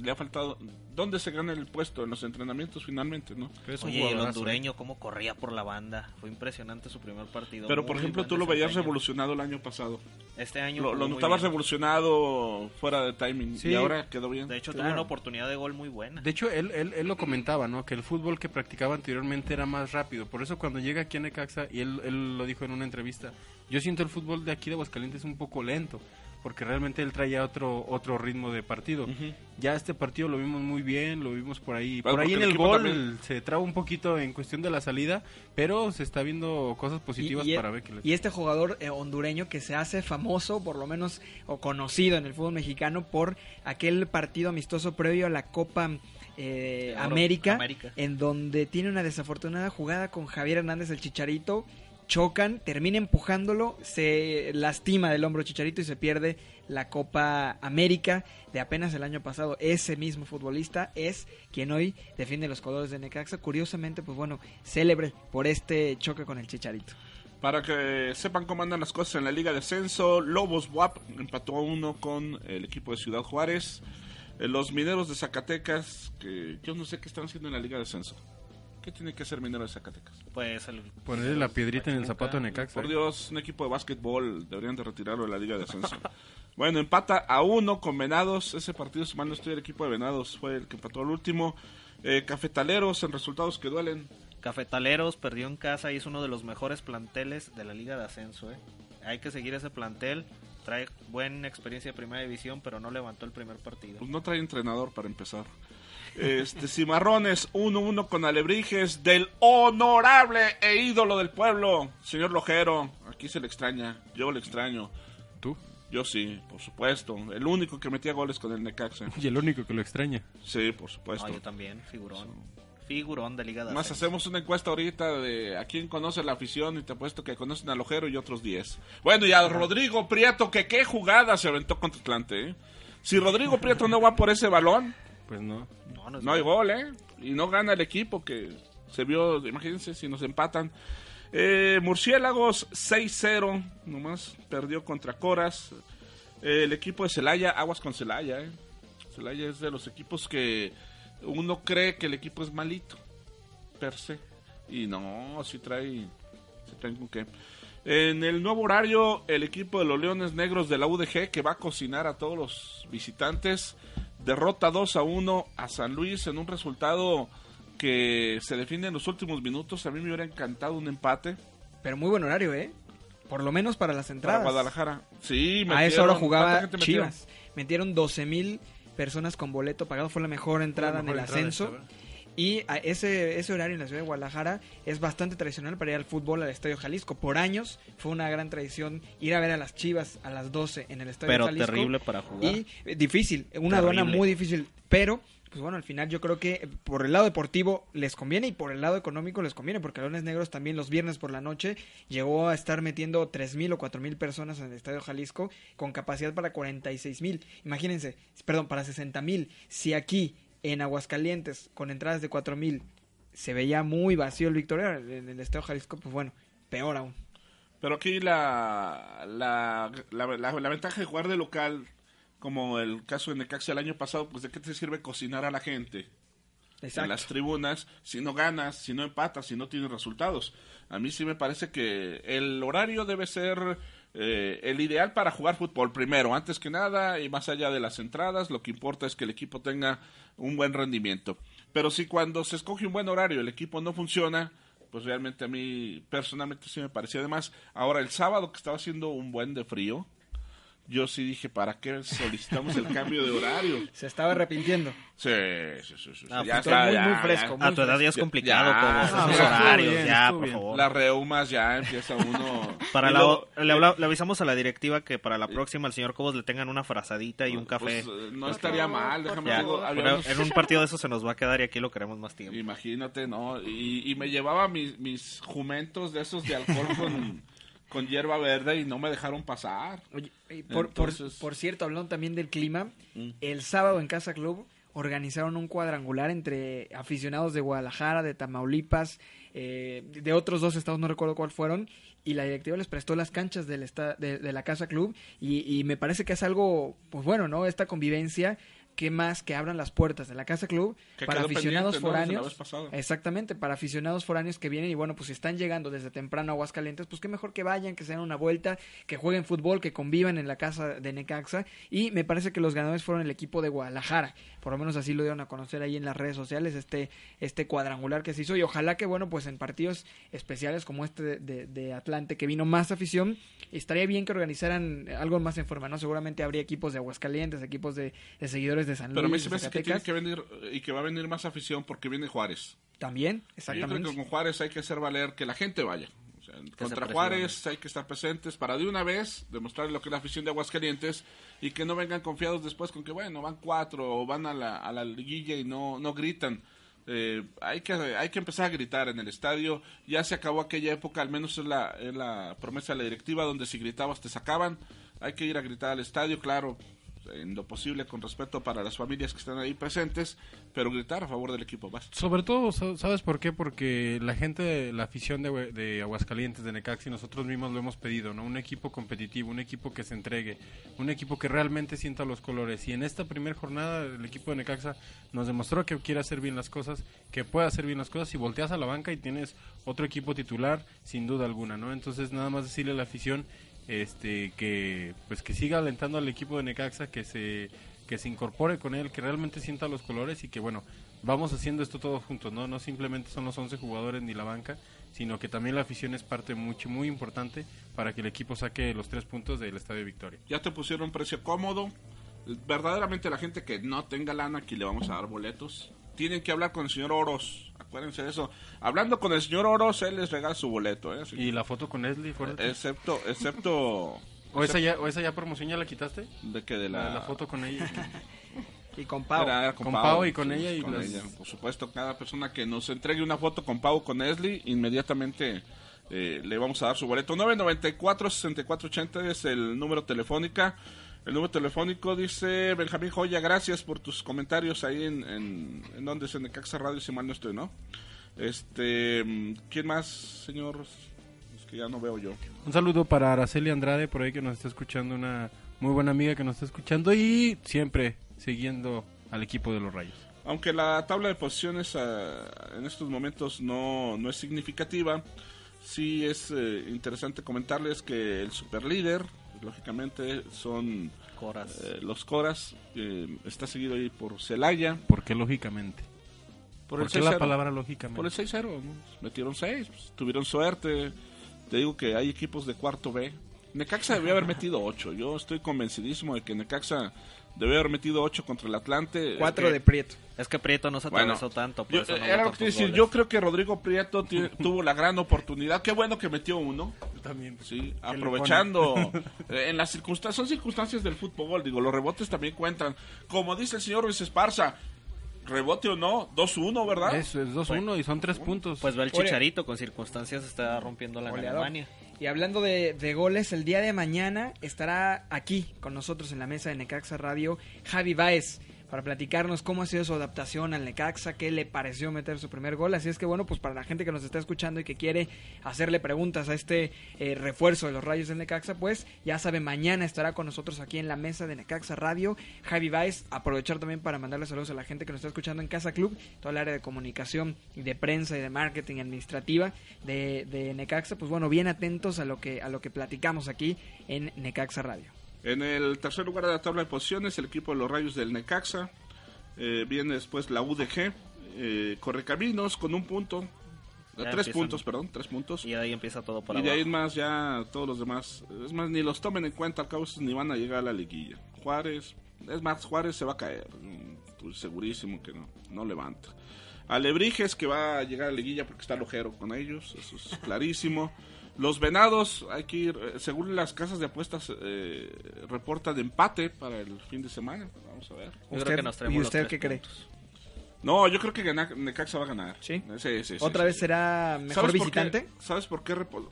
le ha faltado... ¿Dónde se gana el puesto? En los entrenamientos finalmente, ¿no? Oye, el hondureño cómo corría por la banda. Fue impresionante su primer partido. Pero, por ejemplo, tú lo veías revolucionado el año pasado. Este año Lo, lo notabas revolucionado fuera de timing. Sí. Y ahora quedó bien. De hecho, claro. tuvo una oportunidad de gol muy buena. De hecho, él, él, él lo comentaba, ¿no? Que el fútbol que practicaba anteriormente era más rápido. Por eso cuando llega aquí a Necaxa, y él, él lo dijo en una entrevista, yo siento el fútbol de aquí de Aguascalientes un poco lento. Porque realmente él traía otro otro ritmo de partido. Uh-huh. Ya este partido lo vimos muy bien, lo vimos por ahí. Claro, por ahí en el, el gol también se traba un poquito en cuestión de la salida, pero se está viendo cosas positivas y, y para ver que les... Y este jugador eh, hondureño que se hace famoso, por lo menos, o conocido en el fútbol mexicano por aquel partido amistoso previo a la Copa eh, claro, América, América, en donde tiene una desafortunada jugada con Javier Hernández, el Chicharito. Chocan, termina empujándolo, se lastima del hombro Chicharito y se pierde la Copa América de apenas el año pasado. Ese mismo futbolista es quien hoy defiende los colores de Necaxa. Curiosamente, pues bueno, célebre por este choque con el Chicharito. Para que sepan cómo andan las cosas en la Liga de Ascenso, Lobos B U A P empató a uno con el equipo de Ciudad Juárez. Los Mineros de Zacatecas, que yo no sé qué están haciendo en la Liga de Ascenso. ¿Qué tiene que hacer Minero de Zacatecas? Pues el, ponerle la piedrita en el zapato a Necaxa. Por Dios, un equipo de básquetbol, deberían de retirarlo de la Liga de Ascenso. Bueno, empata a uno con Venados. Ese partido, si mal no estoy, el equipo de Venados fue el que empató al último. Eh, Cafetaleros, en resultados que duelen. Cafetaleros perdió en casa y es uno de los mejores planteles de la Liga de Ascenso. ¿eh? Hay que seguir ese plantel. Trae buena experiencia de primera división, pero no levantó el primer partido. Pues no trae entrenador para empezar. Este, Cimarrones uno uno con Alebrijes del honorable e ídolo del pueblo, señor Lojero, a aquí se le extraña, yo le extraño. ¿Tú? Yo sí, por supuesto. El único que metía goles con el Necaxa. Y el único que lo extraña. Sí, por supuesto. No, yo también, figurón. So. Figurón de Liga de Más Ascenso. Hacemos una encuesta ahorita de a quién conoce la afición y te apuesto que conocen al Ojero y otros diez. Bueno, y a Rodrigo Prieto, que qué jugada se aventó contra Atlante, ¿eh? Si Rodrigo Prieto no va por ese balón, pues no. No, no, no hay gol, ¿eh? Y no gana el equipo que se vio, imagínense si nos empatan. Eh, Murciélagos seis cero, nomás perdió contra Coras. Eh, el equipo de Celaya, aguas con Celaya, eh. Celaya es de los equipos que uno cree que el equipo es malito, per se. Y no, sí trae, sí traen con qué. En el nuevo horario, el equipo de los Leones Negros de la U D G, que va a cocinar a todos los visitantes, derrota dos a uno a San Luis en un resultado que se define en los últimos minutos. A mí me hubiera encantado un empate. Pero muy buen horario, ¿eh? Por lo menos para las entradas. Para Guadalajara. Sí, metieron. A esa hora jugaba Chivas. Metieron doce mil personas con boleto pagado. Fue la mejor entrada la mejor en el entrada ascenso. Y a ese, ese horario en la ciudad de Guadalajara es bastante tradicional para ir al fútbol al Estadio Jalisco. Por años fue una gran tradición ir a ver a las Chivas a las doce en el Estadio pero Jalisco. Pero terrible para jugar. Y difícil, una terrible. Aduana muy difícil, pero... Pues bueno, al final yo creo que por el lado deportivo les conviene y por el lado económico les conviene, porque Leones Negros también los viernes por la noche llegó a estar metiendo tres mil o cuatro mil personas en el Estadio Jalisco con capacidad para cuarenta y seis mil. Imagínense, perdón, para sesenta mil. Si aquí en Aguascalientes con entradas de cuatro mil se veía muy vacío el Victoria, en el Estadio Jalisco, pues bueno, peor aún. Pero aquí la, la, la, la, la ventaja de jugar de local... Como el caso de Necaxa el año pasado, pues ¿de qué te sirve cocinar a la gente? Exacto. En las tribunas, si no ganas, si no empatas, si no tienes resultados. A mí sí me parece que el horario debe ser eh, el ideal para jugar fútbol primero, antes que nada, y más allá de las entradas, lo que importa es que el equipo tenga un buen rendimiento. Pero si cuando se escoge un buen horario el equipo no funciona, pues realmente a mí personalmente sí me parecía. Además, ahora el sábado que estaba haciendo un buen de frío, yo sí dije, ¿para qué solicitamos el cambio de horario? Se estaba arrepintiendo. Sí, sí, sí. sí. No, ya está, muy, ya, muy fresco. Ya. A tu edad ya es complicado ya, como no, esos horarios, bien, ya, por bien. favor. Las reumas ya empieza uno... Para la, luego, le, habla, le avisamos a la directiva que para la próxima al señor Cobos le tengan una frazadita y un café. Pues, no estaría mal, déjame ya, algo, habíamos... En un partido de eso se nos va a quedar y aquí lo queremos más tiempo. Imagínate, ¿no? Y, y me llevaba mis, mis jumentos de esos de alcohol con... con hierba verde y no me dejaron pasar. Oye, por, Entonces... por, por cierto, hablando también del clima, mm. el sábado en Casa Club organizaron un cuadrangular entre aficionados de Guadalajara, de Tamaulipas, eh, de otros dos estados, no recuerdo cuál fueron, y la directiva les prestó las canchas del esta, de, de la Casa Club y, y me parece que es algo, pues bueno, ¿no? Esta convivencia... ¿Qué más que abran las puertas de la Casa Club que para aficionados foráneos? ¿No? Exactamente, para aficionados foráneos que vienen y bueno, pues si están llegando desde temprano a Aguascalientes, pues qué mejor que vayan, que se den una vuelta, que jueguen fútbol, que convivan en la casa de Necaxa. Y me parece que los ganadores fueron el equipo de Guadalajara, por lo menos así lo dieron a conocer ahí en las redes sociales, este, este cuadrangular que se hizo. Y ojalá que bueno, pues en partidos especiales como este de, de, de Atlante, que vino más afición, estaría bien que organizaran algo más en forma, ¿no? Seguramente habría equipos de Aguascalientes, equipos de, de seguidores de San Luis, pero me parece que tiene que venir y que va a venir más afición porque viene Juárez. También, exactamente. Yo creo que con Juárez hay que hacer valer que la gente vaya. O sea, contra Juárez hay que estar presentes para de una vez demostrar lo que es la afición de Aguascalientes y que no vengan confiados después con que, bueno, van cuatro o van a la, a la liguilla y no, no gritan. Eh, hay que hay que empezar a gritar en el estadio. Ya se acabó aquella época, al menos es la, es la promesa de la directiva, donde si gritabas te sacaban. Hay que ir a gritar al estadio, claro, en lo posible con respeto para las familias que están ahí presentes, pero gritar a favor del equipo. Basta. Sobre todo, ¿sabes por qué? Porque la gente, la afición de, de Aguascalientes, de Necaxa, nosotros mismos lo hemos pedido, ¿no? Un equipo competitivo, un equipo que se entregue, un equipo que realmente sienta los colores. Y en esta primera jornada el equipo de Necaxa nos demostró que quiere hacer bien las cosas, que puede hacer bien las cosas, y volteas a la banca y tienes otro equipo titular, sin duda alguna, ¿no? Entonces nada más decirle a la afición Este, que pues que siga alentando al equipo de Necaxa, que se que se incorpore con él, que realmente sienta los colores y que bueno, vamos haciendo esto todos juntos, no no simplemente son los once jugadores ni la banca, sino que también la afición es parte mucho muy importante para que el equipo saque los tres puntos del Estadio Victoria. Ya te pusieron precio cómodo, verdaderamente la gente que no tenga lana aquí le vamos a dar boletos. tienen que hablar con el señor Oros. Acuérdense de eso. Hablando con el señor Oros, él les regala su boleto. ¿eh? Así, ¿y la foto con Leslie? Excepto, excepto... ¿O esa ya, o esa ya promoción ya la quitaste? ¿De qué? De la, la, de la foto con ella. Y con Pau. Era, era con con Pau, Pau y con, sí, ella, y con los... ella. Por supuesto, cada persona que nos entregue una foto con Pau, con Leslie, inmediatamente eh, le vamos a dar su boleto. nueve noventa y cuatro, sesenta y cuatro ochenta es el número telefónica. El número telefónico dice Benjamín Joya, gracias por tus comentarios ahí en, en, en donde es en Necaxa Radio, si mal no estoy, ¿no? Este, ¿quién más, señor? Es que ya no veo yo. Un saludo para Araceli Andrade, por ahí que nos está escuchando, una muy buena amiga que nos está escuchando y siempre siguiendo al equipo de los Rayos. Aunque la tabla de posiciones uh, en estos momentos no, no es significativa, sí es eh, interesante comentarles que el superlíder, lógicamente, son Coras. Eh, los Coras, eh, está seguido ahí por Celaya. ¿Por qué lógicamente? ¿Por, ¿Por qué la palabra lógicamente? Por el seis cero, ¿no? Metieron seis, pues, tuvieron suerte. Te digo que hay equipos de cuarto B. Necaxa debió haber metido ocho, yo estoy convencidísimo de que Necaxa debió haber metido ocho contra el Atlante. cuatro eh, de Prieto. Es que Prieto no se atravesó bueno, tanto. Por yo, eso no era lo que decir, yo creo que Rodrigo Prieto t- tuvo la gran oportunidad. Qué bueno que metió uno. Yo también. Sí, aprovechando. Eh, en las circunstancias, son circunstancias del fútbol, digo, los rebotes también cuentan. Como dice el señor Ruiz Esparza, rebote o no, dos uno, ¿verdad? Eso es dos uno, bueno, y son tres bueno. puntos. Pues va el Chicharito, con circunstancias está rompiendo la Alemania. Y hablando de, de goles, el día de mañana estará aquí con nosotros en la mesa de Necaxa Radio Javi Báez para platicarnos cómo ha sido su adaptación al Necaxa, qué le pareció meter su primer gol. Así es que bueno, pues para la gente que nos está escuchando y que quiere hacerle preguntas a este eh, refuerzo de los Rayos del Necaxa, pues ya sabe, mañana estará con nosotros aquí en la mesa de Necaxa Radio Javi Báez. Aprovechar también para mandarle saludos a la gente que nos está escuchando en Casa Club, toda el área de comunicación y de prensa y de marketing administrativa de, de Necaxa. Pues bueno, bien atentos a lo que a lo que platicamos aquí en Necaxa Radio. En el tercer lugar de la tabla de posiciones, el equipo de los Rayos del Necaxa. Eh, viene después la U D G. Eh, Correcaminos con un punto. Eh, tres empiezan, puntos, perdón, tres puntos. Y de ahí empieza todo para abajo. Y de ahí más ya todos los demás. Es más, ni los tomen en cuenta, al cabo ni van a llegar a la liguilla. Juárez, es más, Juárez se va a caer. Pues segurísimo que no, no levanta. Alebrijes, que va a llegar a la liguilla porque está lojero con ellos. Eso es clarísimo. Los Venados, hay que ir, según las casas de apuestas, eh, reportan empate para el fin de semana. Vamos a ver. Yo creo que nos traemos. ¿Y usted qué cree? No, yo creo que gana, Necaxa va a ganar. ¿Sí? Sí, sí, sí. ¿Otra sí, vez sí. será mejor ¿Sabes visitante? Por qué, ¿Sabes por qué? Repo-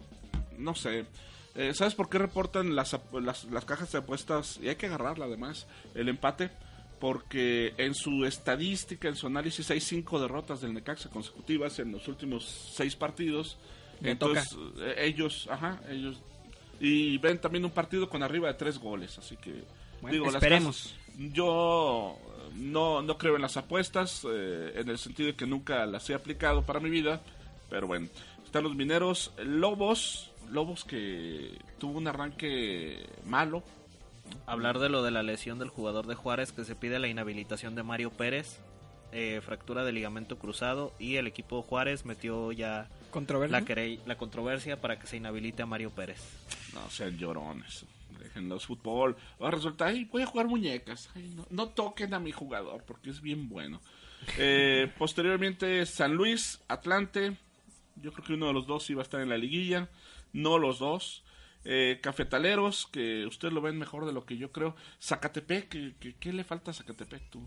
no sé. Eh, ¿Sabes por qué reportan las, las, las cajas de apuestas? Y hay que agarrarla, además, el empate. Porque en su estadística, en su análisis, hay cinco derrotas del Necaxa consecutivas en los últimos seis partidos. Entonces ellos, ajá, ellos y ven también un partido con arriba de tres goles, así que bueno, digo, esperemos. Las casas, yo no no creo en las apuestas eh, en el sentido de que nunca las he aplicado para mi vida, pero bueno, están los Mineros, Lobos, Lobos que tuvo un arranque malo. Hablar de lo de la lesión del jugador de Juárez, que se pide la inhabilitación de Mario Pérez. Eh, fractura de ligamento cruzado, y el equipo Juárez metió ya ¿Controversia? La, quere- la controversia para que se inhabilite a Mario Pérez. No sean llorones, déjenlos fútbol. Va a resultar, ay, voy a jugar muñecas, ay, no, no toquen a mi jugador porque es bien bueno. Eh, posteriormente San Luis, Atlante, yo creo que uno de los dos iba a estar en la liguilla, no los dos. Eh, Cafetaleros, que ustedes lo ven mejor de lo que yo creo. Zacatepec, que, que, ¿qué le falta a Zacatepec tú?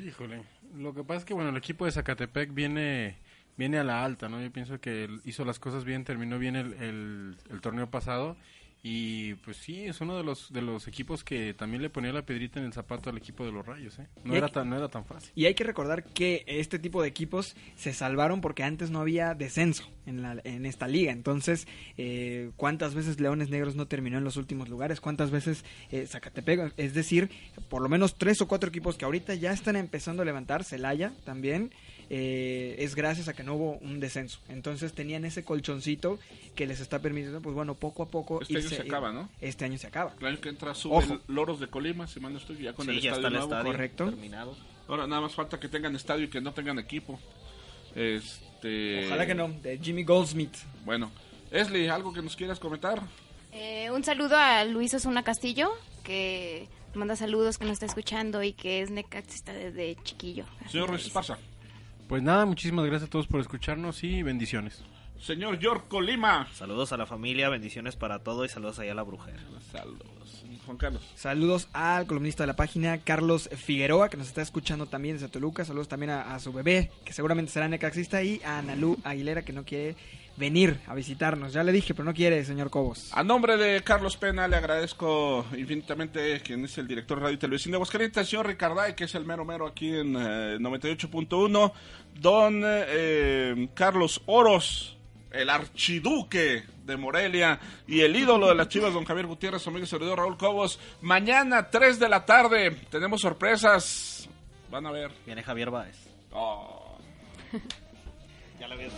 Híjole, lo que pasa es que bueno, el equipo de Zacatepec viene viene a la alta, ¿no? Yo pienso que hizo las cosas bien, terminó bien el, el, el torneo pasado y pues sí, es uno de los de los equipos que también le ponía la piedrita en el zapato al equipo de los Rayos, ¿eh? No era tan no era tan fácil. Y hay que recordar que este tipo de equipos se salvaron porque antes no había descenso en la en esta liga, entonces eh, cuántas veces Leones Negros no terminó en los últimos lugares, cuántas veces eh, Zacatepec, es decir, por lo menos tres o cuatro equipos que ahorita ya están empezando a levantar, Celaya también. Eh, es gracias a que no hubo un descenso, entonces tenían ese colchoncito que les está permitiendo, pues bueno, poco a poco este irse, año se acaba, ¿no? Este año se acaba. Claro que entra, sube el Loros de Colima, si mal no estoy, ya con sí, el, ya estadio está el nuevo, estadio correcto, terminado. Ahora nada más falta que tengan estadio y que no tengan equipo. Este, ojalá que no, de Jimmy Goldsmith. Bueno, Esli, algo que nos quieras comentar. Eh, un saludo a Luis Osuna Castillo, que manda saludos, que nos está escuchando y que es necaxista desde chiquillo. Señor Ruiz, pasa. Pues nada, muchísimas gracias a todos por escucharnos y bendiciones. Señor York Colima. Saludos a la familia, bendiciones para todo y saludos allá a la brujera. Saludos. Juan Carlos. Saludos al columnista de la página, Carlos Figueroa, que nos está escuchando también desde Toluca. Saludos también a, a su bebé, que seguramente será necaxista, y a Analú Aguilera, que no quiere venir a visitarnos. Ya le dije, pero no quiere, señor Cobos. A nombre de Carlos Pena, le agradezco infinitamente, quien es el director de Radio y Televisión de Aguascalientes, el señor Ricarday, que es el mero mero aquí en eh, noventa y ocho punto uno, don eh, Carlos Oros, el archiduque de Morelia y el ídolo de las Chivas, don Javier Gutiérrez, su amigo y servidor Raúl Cobos. Mañana, tres de la tarde, tenemos sorpresas. Van a ver. Viene Javier Báez. Oh. Ya lo veo.